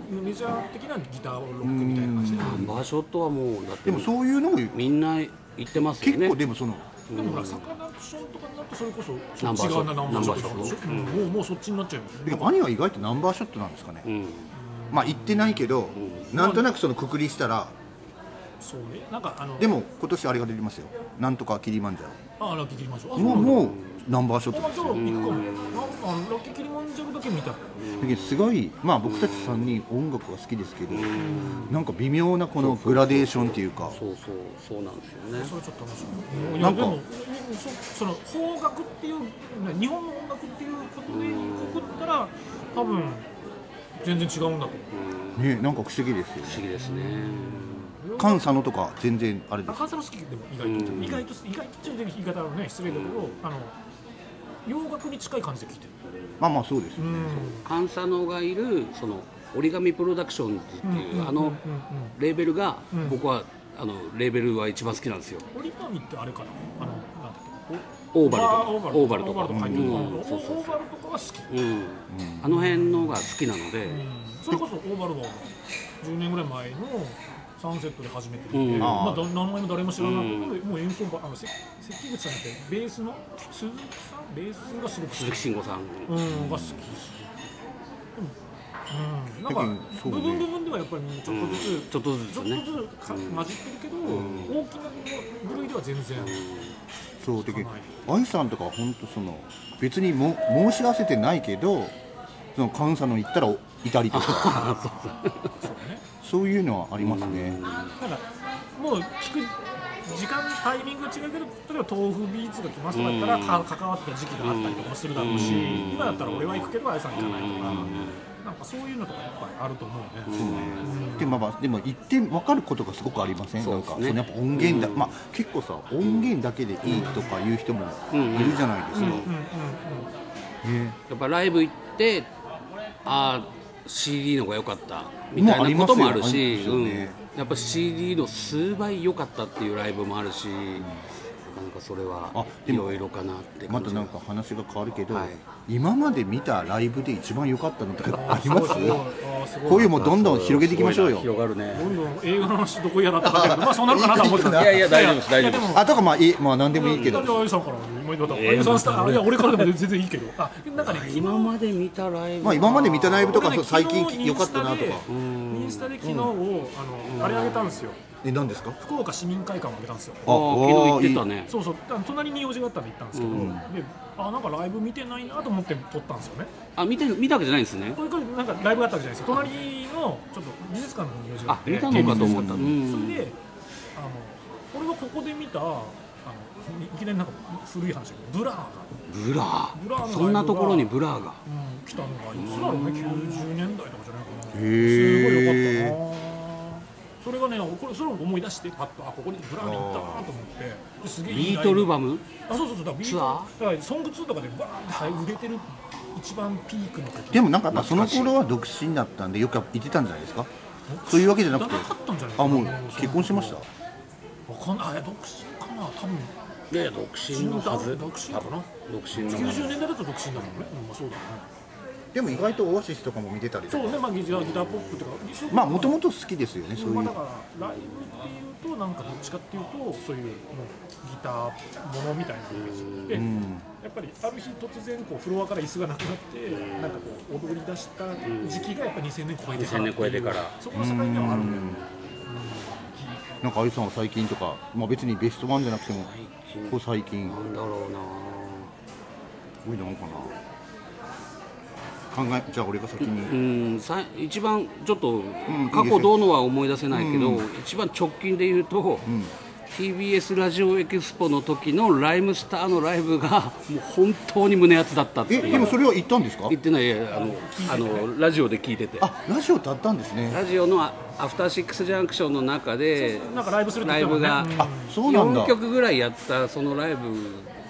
的なギターロックみたいな感じで。ナンバーショットはもう、だって。でもそういうのもみんな言ってますね。結構でもその。でもほら、サカナクションとかになると、それこそそっち側のナンバーショット。もうそっちになっちゃいます。でも兄は意外とナンバーショットなんですかね。まあ言ってないけど、なんとなくそのくくりしたら、そうね、なんかでも今年あれが出てますよ。なんとかキリマンジャロ。あ、ラッキーキリマンジャロ。もうナンバーショットですよ。ラッキーキリマンジャロだけ見た。だけどすごい、まあ僕たち3人音楽が好きですけど、なんか微妙なこのグラデーションっていうか、そうなんですよね。それちょっと面白い。なんかその邦楽っていう日本の音楽っていうことでくくったら多分。全然違うんだと思う。ね、なんか不思議ですよね。不思議ですね。関佐野とか全然あれです。関佐野好きでも意外と言い方はね失礼だけど、洋楽に近い感じで聴いてる。まあまあそうですよね。関佐野がいるその折り紙プロダクションズっていうあのレーベルが僕はあのレーベルは一番好きなんですよ。折り紙ってあれかな。なんだっけ。オーバルとか、オーバルとか、オーバルとかは好き。あの辺のが好きなので、それこそオーバルは10年ぐらい前のサンセットで初めて見て、まあ名前も誰も知らないところで、もう演奏が関口さんってベースの鈴木さん、ベースがすごく鈴木慎吾さんが好き。なんか部分部分ではやっぱりちょっとずつ混じってるけど、大きな部類では全然。そうで、愛さんとかは本当その別にも申し合わせてないけど、その関西の行ったらいたりとか、そういうのはありますね。なんかもう聞く時間タイミングが違うけど、例えば豆腐ビーツが来ますとかだったら関わってた時期があったりとかもするだろうし、今だったら俺は行くけど愛さん行かないとか、なんかそういうのとかやっぱりあると思うね。でも言って分かることがすごくありません。なんかそのやっぱ音源だ、まあ結構さ音源だけでいいとかいう人もいるじゃないですか。やっぱライブ行ってああ CD のが良かったみたいなこともあるし、やっぱ CD の数倍良かったっていうライブもあるし、なんかそれはいろいろかなって感じ。またなんか話が変わるけど、今まで見たライブで一番良かったのとかあります？こういうもどんどん広げていきましょうよ。広がるね。どんどん映画の話どこ嫌だったか、まあそうなるかなと思ってた。いやいや大丈夫です大丈夫です。あとかまあ何でもいいけど。あゆさんから今だった。あゆさんスター。いや俺からでも全然いいけど。あなんかね今まで見たライブ。まあ今まで見たライブとか最近良かったなとか。インスタで昨日をあれあげたんですよ。何ですか？福岡市民会館をあげたんですよ。ああ、昨日行ってたね。そうそう、隣に用事があったんで行ったんですけど、あ、なんかライブ見てないなと思って撮ったんですよね。あ、見たわけじゃないんですね。これなんかライブがあったわけじゃないですよ。隣のちょっと美術館の用事があって、見たのかと思ったんで。それで、俺はここで見たいきなりなんか古い話だけど、ブラーが。ブラー。そんなところにブラーが。来たのがいつだろうね、90年代とかじゃないかな。すごい良かったな。それがね、これそれを思い出してパッと、あ、ここにブラーに行ったなと思って、すげえいいビートルバム？あ、そうそうそう、だからツアー？だからソング2とかでバーンって売れてる一番ピークの時。でもなんかその頃は独身だったんでよく行ってたんじゃないですか？そういうわけじゃなくて。あ、もう結婚しました？わかんない、独身かな、多分。ね、独身のはず。独身かな。独身の。90年代だと独身だもんね。まあそうだね。でも意外とオアシスとかも見てたりとか、そうね、まあギターポップとか、まあもともと好きですよね、そういう。だからライブっていうとなんかどっちかっていうとそういうギターものみたいなイメージで、やっぱりある日突然こうフロアから椅子がなくなってなんかこう踊り出した時期がやっぱ2000年超えてから、2000年超えてから、そこの境目はあるんだよね。なんかあゆさんは最近とか、まあ別にベストワンじゃなくても、こう最近なんだろうな、多いのかな。考え、じゃあ俺が先に、一番ちょっと過去どうのは思い出せないけど、一番直近で言うと TBS ラジオエキスポの時のライムスターのライブがもう本当に胸熱だったっていう。でもそれは言ったんですか？言ってない、ラジオで聞いてて。あ、ラジオだったんですね。ラジオのアフターシックスジャンクションの中でなんかライブするって言ってもね、ライブが4曲ぐらいやったそのライブ、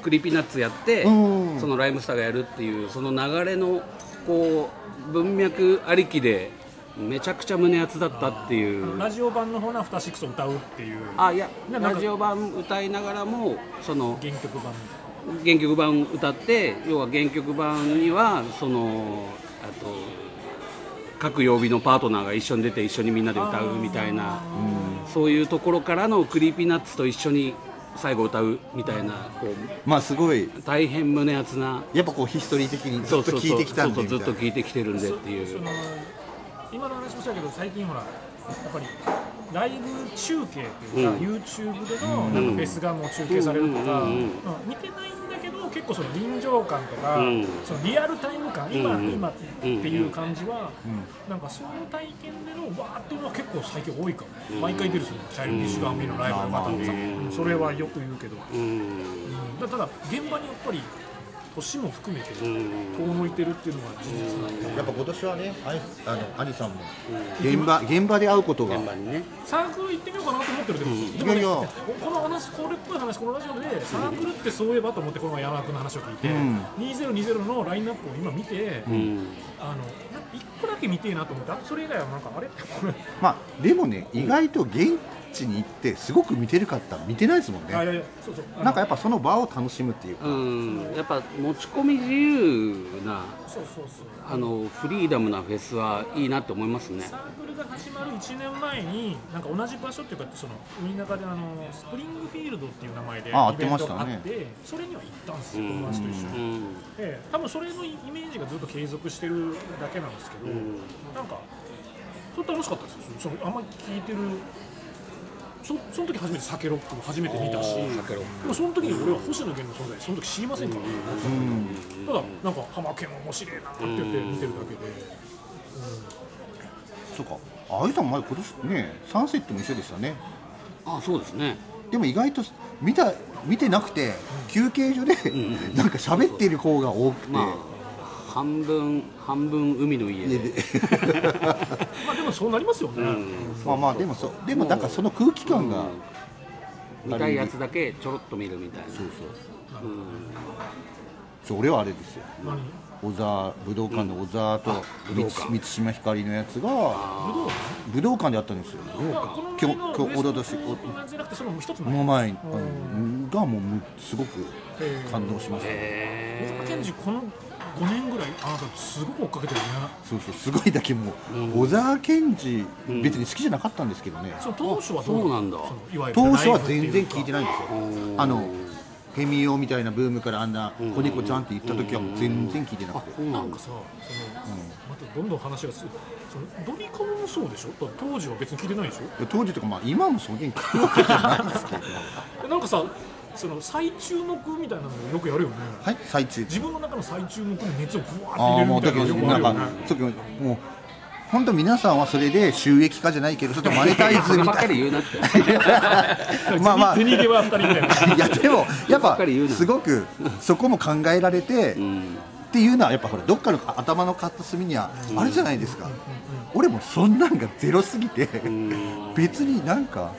クリーピーナッツやって、うん、そのライムスターがやるっていうその流れのこう文脈ありきでめちゃくちゃ胸熱だったっていう。ラジオ版の方のアフターシックスを歌うっていう。あ、いや、ラジオ版歌いながらもその原曲版歌って、要は原曲版にはそのあと各曜日のパートナーが一緒に出て一緒にみんなで歌うみたいな、そういうところからのクリーピーナッツと一緒に最後歌うみたいな、こうまあすごい大変胸熱な、やっぱこうヒストリー的にずっと聴いてきたんで、そうそうそう、ずっと聴いてきてるんでっていう。今の話もしたけど、最近ほらやっぱりライブ中継というか、YouTube でのなんかフェスがもう中継されるとか、見てないんだけど結構その臨場感とか、そのリアルタイム感、今っていう感じは、なんかその体験でのわーっていうのは結構最近多いかも。毎回出るそのチャイルディッシュガンビーのライブはまたそれはよく言うけど、ただ現場にやっぱり年も含めて遠のいてるっていうのが事実なんで、やっぱ今年はね、アリさんも現場で会うことが、ね、サークル行ってみようかなと思ってるけど、でもね、この話、これっぽい話、このラジオでサークルってそういえばと思って、この山田君の話を聞いて、2020のラインナップを今見て、1個だけ見てえなと思って、それ以外はなんかあれまあでもね、意外と現地に行ってすごく見てるかったら見てないですもんね。なんかやっぱその場を楽しむっていうか、やっぱ持ち込み自由な、フリーダムなフェスはいいなと思いますね。サークルが始まる1年前になんか同じ場所っていうか、その海中でスプリングフィールドっていう名前でイベントがあって、それには行ったんですよ、友達と一緒に。多分それのイメージがずっと継続してるだけなんですけど、なんかそれ楽しかったですよ。そのあんまり聞いてるその時初めて酒ロックも初めて見たし、その時に俺は星野源の存在その時知りませんから、ただなんか浜県面白いなって言って見てるだけで、そうか。あいさん前今年ねサンセットも一緒でしたね。あ、そうですね。でも意外と見てなくて、休憩所でなんか喋っている方が多くて、半分海の家でまあでもそうなりますよね。まあでもなんかその空気感が見たいやつだけちょろっと見るみたいな。そう、俺はあれですよ、小沢武道館の小沢と満島ひかりのやつが武道館であったんですよ。おととしの前がもうすごく感動しました。5年ぐらいあなたすごく追っかけてるね。そうすごいだけもう小沢健二別に好きじゃなかったんですけどね。当初はそうなんだ。当初は全然聞いてないんですよ。ヘミオみたいなブームからあんな子猫ちゃんって言った時は全然聞いてなくて。なんかさ、またどんどん話がドリカムもそうでしょ。当時は別に聞いてないでしょ。当時とかまあ今もそういう聞くわけじゃないですけど。なんかさ。その再注目みたいなのよくやるよね。はい、再注目。自分の中の再注目に熱をぐわーって入れるみたいなのよくあるよね。もう本当皆さんはそれで収益化じゃないけどちょっとマネタイズみたいな。言うなって。まあ銭では二人みたいな。いやでもやっぱすごくそこも考えられてっていうのはやっぱほらどっかの頭の片隅にはあるじゃないですか。俺もそんなんがゼロすぎて別になんか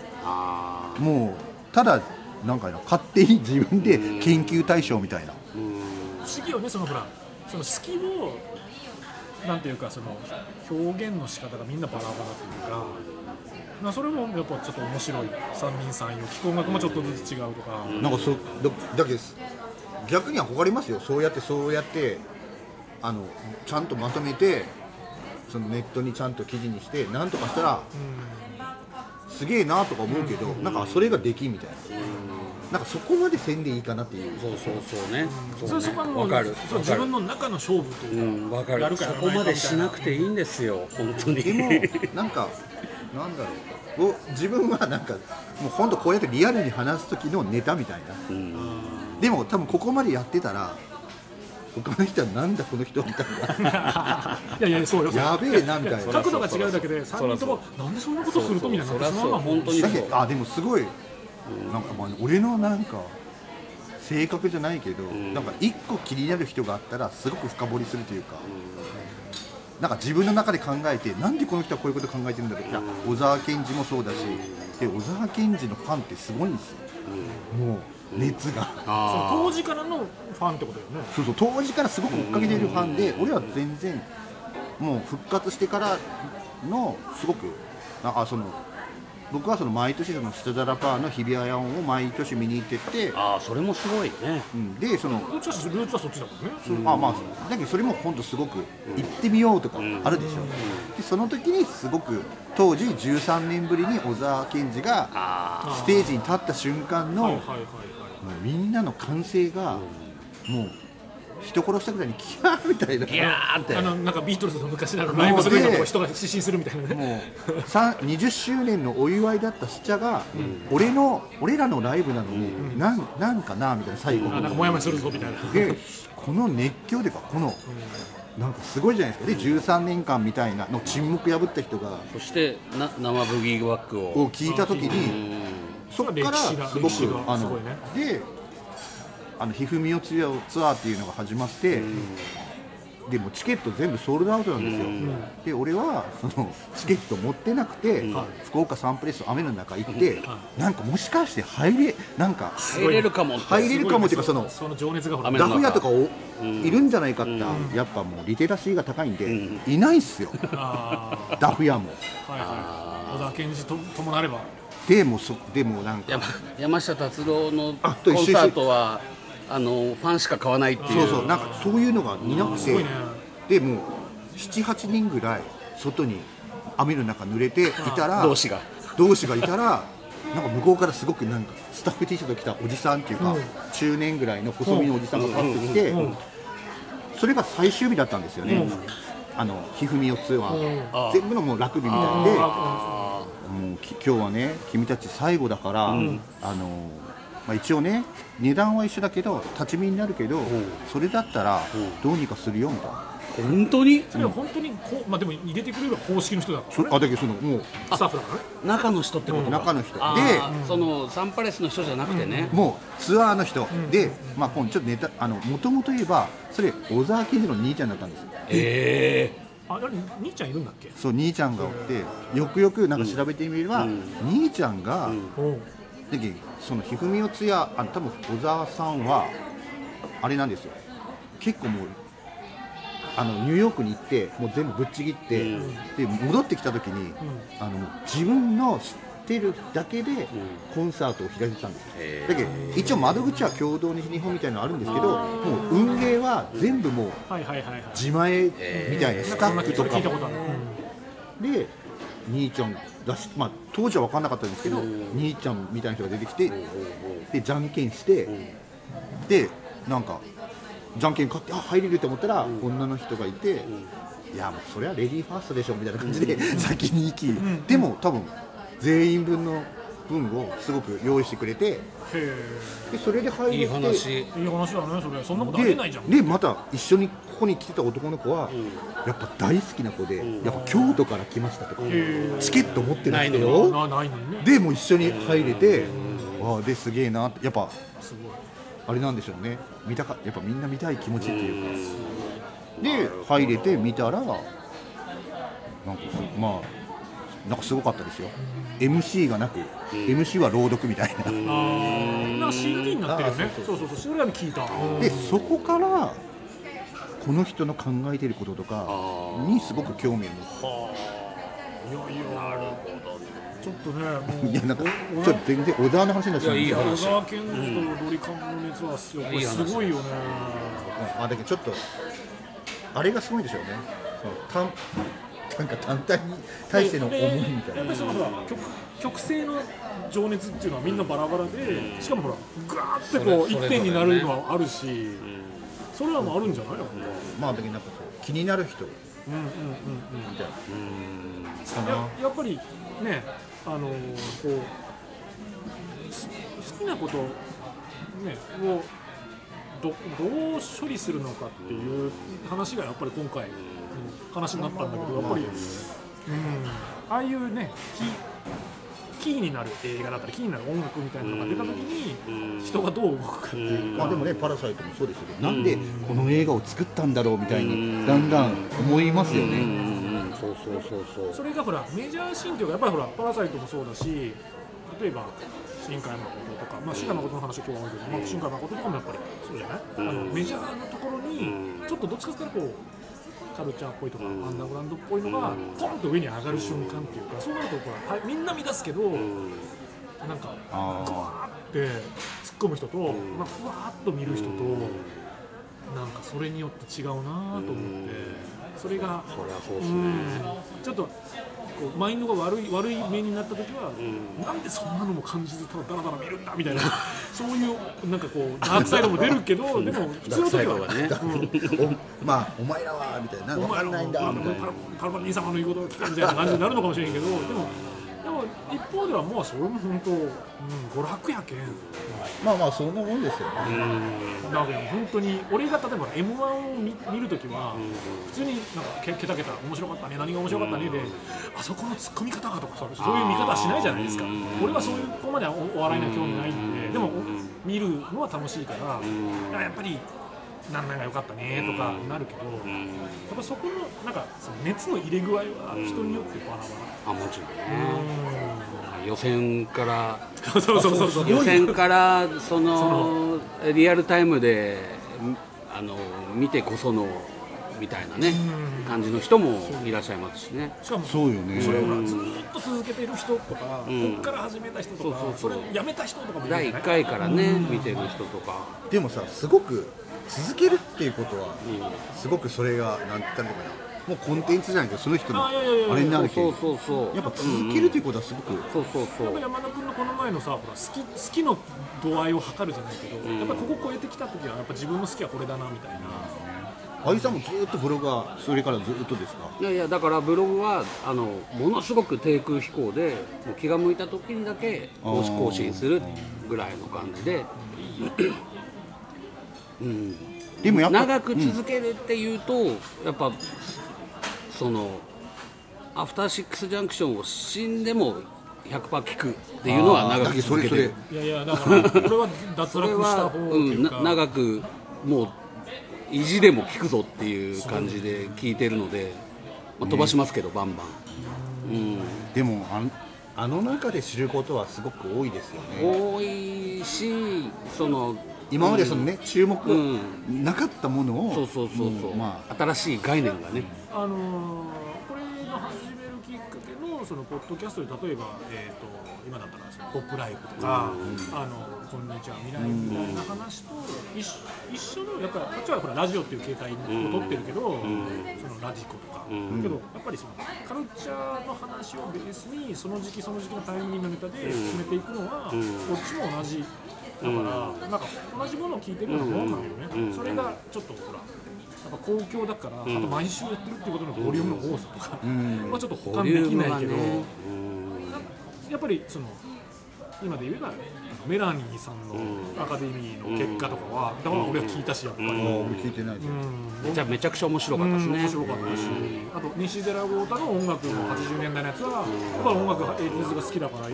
もうただ。なんか勝手に自分で研究対象みたいな。不思議よね、そのほらその好きをなんていうかその表現の仕方がみんなバラバラというか、それもやっぱちょっと面白い。三民三様、気候学もちょっとずつ違うとか。なんかだけです。逆に憧れますよ。そうやってちゃんとまとめてそのネットにちゃんと記事にしてなんとかしたらすげえなとか思うけど、なんかそれができみたいな。なんかそこまでせんでいいかなっていう。そうね。そこはもう自分の中の勝負というか。分かる。そこまでしなくていいんですよ。本当に。でもなんかなんだろう。自分はなんかもう本当こうやってリアルに話す時のネタみたいな。でも多分ここまでやってたら他の人はなんだこの人みたいな。いやそうよ。やべえなみたいな。角度が違うだけで3人ともなんでそんなことするとみたいな。それは本当に。あでもすごい。なんかまあ俺のなんか性格じゃないけど、なんか一個気になる人があったらすごく深掘りするというか、なんか自分の中で考えて、なんでこの人はこういうこと考えてるんだろう、いや小沢健二もそうだし、で小沢健二のファンってすごいんですよ、もう熱が、当時からのファンってことだよね。そうそう、当時からすごく追っかけているファンで、俺は全然もう復活してからのすごくあ、その僕はその毎年そのスタダラパーの日比谷野音を毎年見に行ってって、ああそれもすごいね、うん、でそのルーツはそっちだもんね。あ、まあだけどそれも本当すごく行ってみようとかあるでしょ、でその時にすごく当時13年ぶりに小沢健二がステージに立った瞬間のみんなの歓声がもう人殺したぐらいにギャーみたいな、ギャーって、なんかビートルズの昔なのライブするような人が失神するみたいなね。もう20周年のお祝いだったスチャが、俺らのライブなのに、なんかなみたいな、最後なんかモヤモヤするぞみたいな。でこの熱狂でか、このなんかすごいじゃないですか。で13年間みたいなの沈黙破った人が、そして生ブギーワックを聞いた時に、そこからすごくで。ひふみよツアーっていうのが始まって、でもチケット全部ソールドアウトなんですよ、で俺はそのチケット持ってなくて、福岡サンプレス雨の中行って、なんかもしかして入れるかもっていうか、その情熱がダフ屋とかいるんじゃないかって、やっぱもうリテラシーが高いんで、いないっすよダフ屋も。小田健二と伴えばでもなんか山下達郎のコンサートはファンしか買わないっていう、そうなんかそういうのがいなくて、でも78人ぐらい外に雨の中濡れていたら、同志がいたら、なんか向こうからすごくなんかスタッフ T シャツ着たおじさんっていうか、中年ぐらいの細身のおじさんがパッと来て、それが最終日だったんですよね、ひふみよツアー全部のもうラグビーみたいで、もう今日はね君たち最後だから、まあ、一応ね値段は一緒だけど立ち見になるけど、それだったらどうにかするよみたいな。本当にそれは本当にまあ、でも入れてくれる公式の人だから、だけどそのもうスタッフだからね、中の人ってことか、中の人で、そのサンパレスの人じゃなくてね、もうツアーの人で、まあ今ちょっとネタもともと言えばそれ小沢健二の兄ちゃんだったんですよ。あれ兄ちゃんいるんだっけ。そう、兄ちゃんがおって、よくなんか調べてみれば、兄ちゃんがだけどそのひふみよつや多分小沢さんはあれなんですよ、結構もうニューヨークに行ってもう全部ぶっちぎって、で戻ってきた時に、自分の知ってるだけでコンサートを開いてたんですよ、だけど一応窓口は共同日本みたいなのあるんですけど、もう運営は全部もう自前みたいな、スタッフとかも、で兄ちゃんだし、まあ、当時は分からなかったんですけど、兄ちゃんみたいな人が出てきて、でじゃんけんして、でなんかじゃんけん勝って、あ入れると思ったら、女の人がいて、いやもうそれはレディーファーストでしょみたいな感じで先に行き、でも多分全員分の分をすごく用意してくれて、でそれで入れて、いい話だねそれ、そんなことありえないじゃん。でまた一緒にここに来てた男の子はやっぱ大好きな子で、やっぱ京都から来ましたとか、チケット持ってないのよ、でも一緒に入れて、あですげえな、やっぱあれなんでしょうね、やっぱみんな見たい気持ちっていうか、で入れてみたらなんかすごかったですよ。MC がなく、MC は朗読みたいな。なんか CD になってるね。そう、それらに聞いた。でそこからこの人の考えていることとかにすごく興味を持って。いやいや、なるほど。ちょっとね、いやなんかちょっと全然小沢の話になっちゃうんですよ。小沢健二とドリカンの熱はすごいよね。だけどちょっとあれがすごいでしょうね。なんか単体に対しての思いみたいな。やっぱりそのほら曲性の情熱っていうのはみんなバラバラで、しかもほらグワーってこう一点になるのはあるし、それはもうあるんじゃないの。まあだけどなんか気になる人みたいな。やっぱりね。こう好きなこと、ね、を どう処理するのかっていう話がやっぱり今回話になったんだけど、やっぱりああいうね、キーになる映画だったりキーになる音楽みたいなのが出た時に人がどう動くかっていうか、まあ、でもねパラサイトもそうですけど、なんでこの映画を作ったんだろうみたいにだんだん思いますよね。そうそうそうそう、それがほらメジャーシーンというか、やっぱりほらパラサイトもそうだし、例えば新海誠とか、まあ、新海誠の話は今日は多いけど、まあ、新海誠とかもやっぱりそうじゃない、メジャーのところにちょっとどっちかというとこうカルチャーっぽいとかアンダーグラウンドっぽいのがポンと上に上がる瞬間っていうか、そうなるとこはみんな見出すけど、なんかグワーって突っ込む人と、まあ、ふわーっと見る人と、なんかそれによって違うなと思って、それがちょっとこうマインドが悪い目になった時は、なんでそんなのも感じずただダラダラ見るんだみたいなそういうなんかこうダークサイドも出るけどでも普通の時はね、まあお前らはみたいな、お前らはパルパル兄様の言うことを聞くみたいな感じになるのかもしれんけど、でも一方ではもうそれも本当、娯楽やけん、まあまあそんなもんですよね。だけど本当に俺が例えば M1 を 見るときは普通になんかケタケタ面白かったね、何が面白かったねで、あそこのツッコミ方がとかそういう見方はしないじゃないですか。俺はそういうここまでお笑いには興味ないんで、でも見るのは楽しいからやっぱり何々が良かったねとかなるけど、やっぱそこのなんかその熱の入れ具合は人によってバラバラ。あ、もちろんね。予選から予選からそのリアルタイムで見てこそのみたいなね感じの人もいらっしゃいますしね。しかもそうよね。それをずっと続けてる人とか、こっから始めた人とか、それをやめた人とかもいる。第1回からね見てる人とか。でもさ、すごく続けるっていうことは、すごくそれがなんて言ったのかな、もうコンテンツじゃないけどその人のあれになるけど、やっぱ続けるということはすごく、山田君のこの前のさ、ほら好きの度合いを測るじゃないけど、やっぱりここ超えてきた時はやっぱ自分の好きはこれだなみたいな。愛さんもずっとブログはそれからずっとですか？いやいや、だからブログはものすごく低空飛行で、もう気が向いた時にだけ更新するぐらいの感じで。うん、でもやっぱ長く続けるっていうと、やっぱそのアフターシックスジャンクションを死んでも 100% 聞くっていうのは長く続けてる。いやいや、だからこれは脱落した方というか、長くもう意地でも聞くぞっていう感じで聞いてるので、まあ、飛ばしますけど、バンバン、でもあの中で知ることはすごく多いですよね。多いし、その今までそのね、注目なかったものを、新しい概念がね、これの始めるきっかけのそのポッドキャストで、例えば今だったら「ポップライブ」とか「こんにちは未来」みたいな話と一緒の、やっぱりこっちはほらラジオっていう形態を取ってるけど、そのラディコとかだけど、やっぱりそのカルチャーの話をベースにその時期その時期のタイミングのネタで進めていくのは、こっちも同じ。だからなんか同じものを聞いてるようなものなんだよね。それがちょっとほらやっぱ公共だから、あと毎週やってるってことのボリュームの多さとかはちょっと保管できないけど、やっぱりその今で言えばメラニーさんのアカデミーの結果とかはだから俺は聞いたし、やっぱり聞いてないじゃあめちゃくちゃ面白かったですね。面白かったし、あと西寺豪太の音楽の80年代のやつはやっぱ音楽が 80s が好きだから、 80s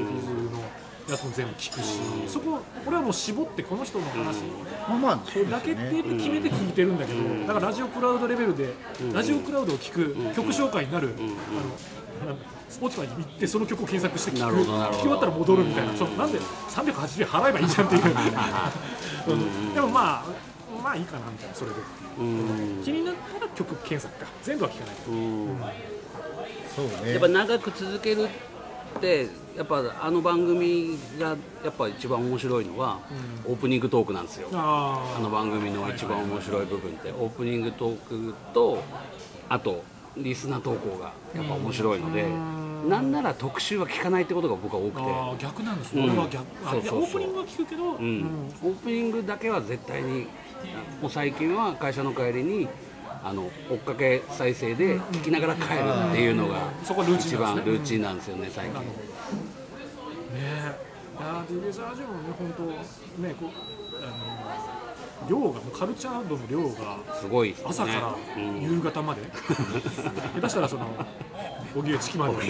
のやつも全部聞くし、そこ俺はもう絞ってこの人の話だけって決めて聞いてるんだけど、だからラジオクラウドレベルでラジオクラウドを聞く、曲紹介になるSpotify に行ってその曲を検索して聞く、聞き終わったら戻るみたいな、なんで380円払えばいいじゃんっていうでもまあいいかなみたいな、それで気になったら曲検索か、全部は聞かないけど、やっぱ長く続けるで、やっぱあの番組がやっぱ一番面白いのはオープニングトークなんですよ。あの番組の一番面白い部分ってオープニングトークと、あとリスナー投稿がやっぱ面白いので、なんなら特集は聞かないってことが僕は多くて。あ、逆なんですね。俺は逆。オープニングは聞くけど、オープニングだけは絶対に、もう最近は会社の帰りに追っかけ再生で聞きながら帰るっていうのが一番ルーチンなんですよね、最近。TBSラジオもね、本当ね、量がカルチャー度の量がすごい、朝から夕方まで、下手したらそのおぎえちきまで。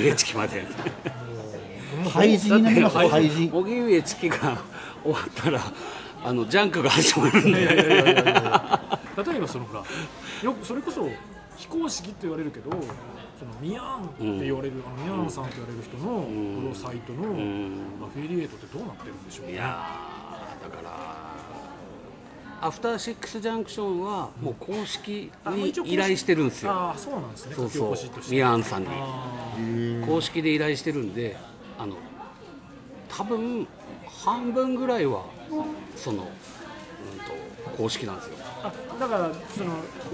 廃人になりますよ、廃人。荻上チキが終わったらジャンクが始まるんで、例えばほらよくそれこそ非公式って言われるけど、そのミヤンって言われる、ミヤンさんって言われる人のこのサイトのアフィリエイトってどうなってるんでしょうね。いやだからアフターシックスジャンクションはもう公式に依頼してるんですよ。ああそうなんですね。そうそうミヤンさんに公式で依頼してるんで、多分半分ぐらいはその公式なんですよ。あだから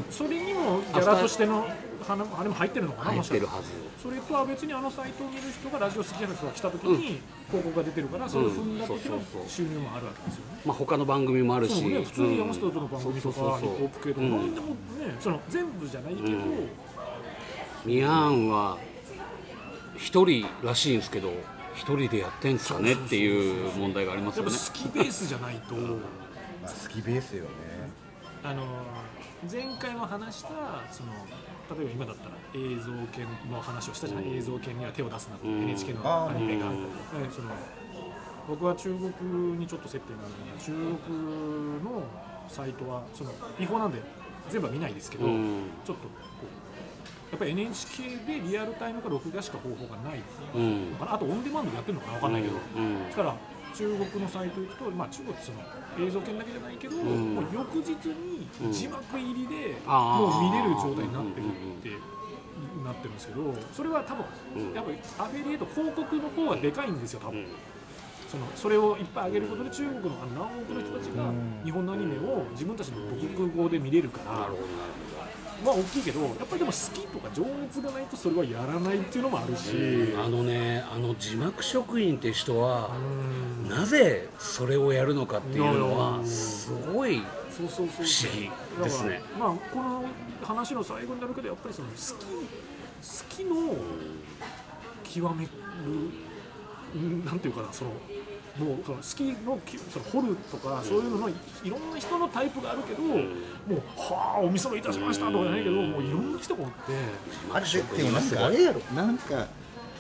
それにもギャラとしてのあれも入ってるのかな。入ってるはず。それとは別にサイトを見る人がラジオ好きな人が来た時に広告が出てるから、それを踏んだ時の収入もあるわけですよね。まあ他の番組もあるし、普通に山下との番組とかヒップホップ系とか何でもね、全部じゃないけど、ミヤンは一人らしいんですけど、一人でやってんですかねっていう問題がありますよね。やっぱ好きベースじゃないと。まあ好きベースよね。前回も話した例えば今だったら映像系の話をしたじゃない、映像系には手を出すなと NHK のアニメがあるから、僕は中国にちょっと接点があるので、中国のサイトは違法なんで全部は見ないですけど、ちょっとこうやっぱり NHK でリアルタイムか録画しか方法がない、あとオンデマンドやってるのかな分かんないけど、そしたら中国のサイト行くと、まあ、中国って映像圏だけじゃないけど、もう翌日に字幕入りでもう見れる状態になってるってなってるんですけど、それは多分やっぱアフィリエイト広告の方がでかいんですよ多分。それをいっぱい上げることで中国の何億の人たちが日本のアニメを自分たちの母国語で見れるから、まあ大きいけど、やっぱりでも好きとか情熱がないとそれはやらないっていうのもあるし、字幕職員って人はなぜそれをやるのかっていうのはすごい不思議ですね。まあこの話の最後になるけど、やっぱり好きの極めるなんていうかな、もう好きの掘るとかそういうのいろんな人のタイプがあるけど、もうはあお見そろいたしましたとかじゃないけど、もういろんな人がおって、あれでもあれやろ、なんか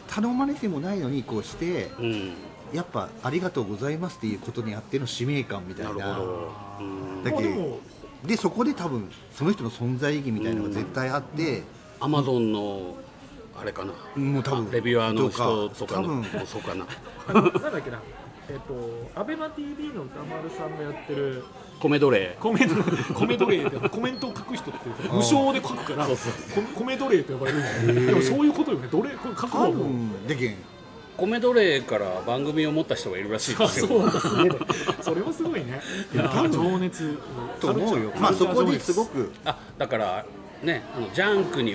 頼まれてもないのにこうして、やっぱありがとうございますっていうことにあっての使命感みたいな。なるほど。だけどでそこで多分その人の存在意義みたいなのが絶対あって、Amazon のあれかな、もう多分レビュアーの人とかのそうかな。なんだっけな。アベマ TV の歌丸さんがやってるコメドレーってコメントを書く人って無償で書くからコメドレーと呼ばれるんですよ。でもそういうことよね。どれ書く方もできん。コメドレーから番組を持った人がいるらしいですよ。そうですね。それはすごいね。情熱と思うよ。まあそこにすごくだからね、ジャンクに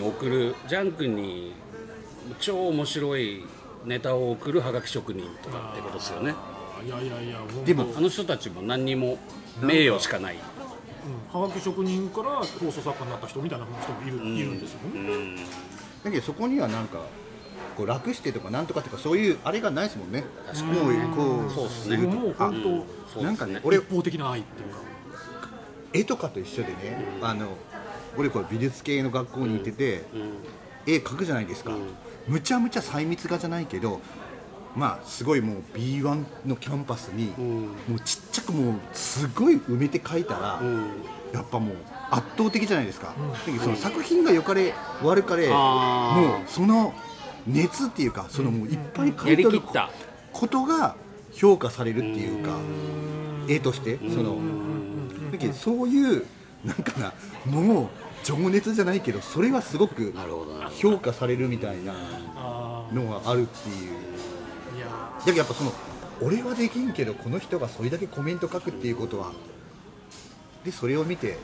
超面白いネタを送るハガキ職人とかってことですよね。でもあの人たちも何にも名誉しかない、ハガキ職人から放送作家になった人みたいな人もいるんですよね。だけどそこにはなんかこう楽してとかなんとかとかそういうあれがないですもんね。もうこう本当なんかね、俺一方的な愛っていうか、絵とかと一緒でね、俺これ美術系の学校に行ってて絵描くじゃないですか。むちゃむちゃ細密画じゃないけど、まあすごいもう B1 のキャンパスにもうちっちゃくもうすごい埋めて描いたらやっぱもう圧倒的じゃないですか。その作品が良かれ悪かれもうその熱っていうか、そのもういっぱい描いてることが評価されるっていうか、絵としてそういうなんかな、もう情熱じゃないけどそれはすごく評価されるみたいなのがあるっていう。だけどやっぱ俺はできんけどこの人がそれだけコメント書くっていうことはで、それを見て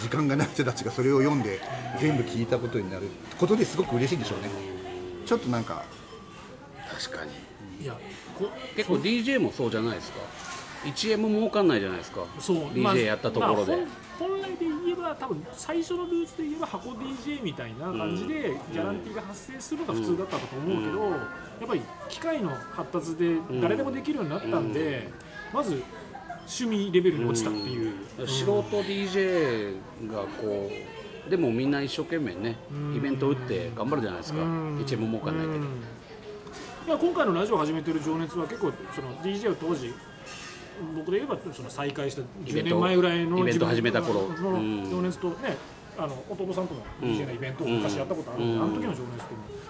時間がない人たちがそれを読んで全部聞いたことになることですごく嬉しいんでしょうね。ちょっとなんか確かに結構 DJ もそうじゃないですか。1円も儲かんないじゃないですか、DJ やったところで。本来で言えば多分最初のルーツで言えば箱 DJ みたいな感じでギャランティーが発生するのが普通だったと思うけど、やっぱり機械の発達で誰でもできるようになったんで、まず趣味レベルに落ちたっていう、素人 DJ がこうでもみんな一生懸命ねイベント打って頑張るじゃないですか。1円も儲かんないけど、今回のラジオを始めてる情熱は結構その DJ を当時僕で言えばその再開した10年前ぐらいのイベント始めた頃の情熱とね、あの弟さんとも DJ のイベントを昔やったことあるんで、あの時の情熱と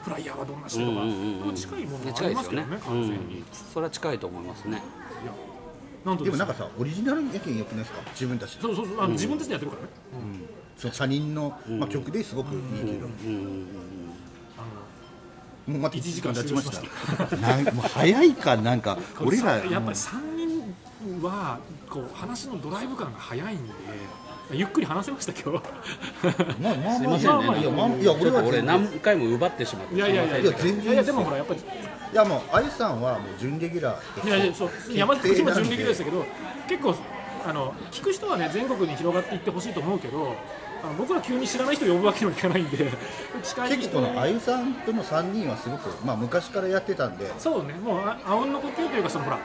フライヤーはどんなしてとか、近いものがありますけどね、完全にそれは近いと思いますね。いやなんと でもなんかさ、オリジナルやけんよくないですか、自分たちで。そうそうそう、自分たちでやってるからね、その他人の、まあ、曲ですごくいいけど、もうまた1時間経ちましたなんもう早いか、なんか俺らやっぱり3人はこう話のドライブ感が早いんでゆっくり話せました今日すいませんね。いや俺何回も奪ってしまって。いやいやいや全然。いやでもほらやっぱりいやもうあゆさんはもう準レギュラー。いやいやそう山崎君も準レギュラーでしたけど、結構あの聞く人はね全国に広がっていってほしいと思うけど、あの僕ら急に知らない人呼ぶわけにもいかないんで近い人。結構のあゆさんとの3人はすごくまあ昔からやってたんで。そうね、もうあうんの呼吸というかそのほら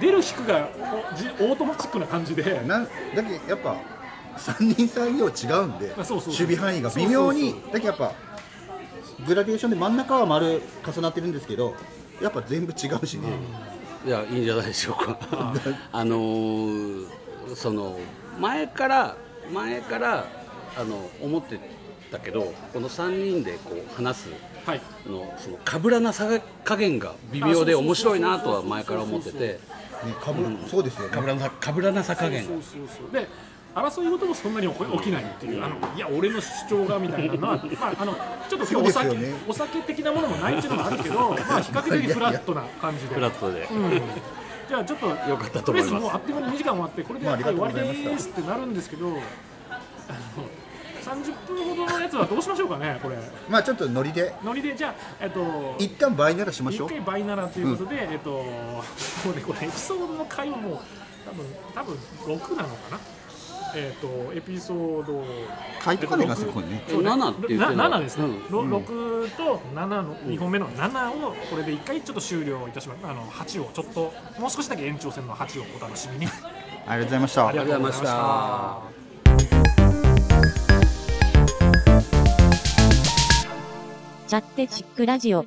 出る引くがオートマチックな感じで。なんだけどやっぱ。3人3両違うんで、守備範囲が微妙にだけやっぱグラデーションで真ん中は丸重なってるんですけど、やっぱ全部違うしね、いやいいんじゃないでしょうかその前から思ってたけど、この3人でこう話すそのかぶらなさ加減が微妙で面白いなとは前から思ってて、そうですよね、かぶらなさ加減で争い事もそんなに起きないっていう、いや俺の主張がみたいなのはちょっとお酒的なものもないっていうのもあるけど、まあ比較的フラットな感じで、フラットで、じゃあちょっとよかったと思います。とりあえずもうあっという間に2時間終わって、これで終わりですってなるんですけど、30分ほどのやつはどうしましょうかね、これ。まあちょっとノリでじゃあ一旦倍ならしましょう。一回倍ならということで、これエピソードの回も多分6なのかな。エピソード書いてからがすごいね。7っていうのは7ですね。6と7の2本目の7をこれで1回ちょっと終了いたします。8をちょっともう少しだけ延長戦の8をお楽しみに。ありがとうございました。ありがとうございました。チャッテチックラジオ。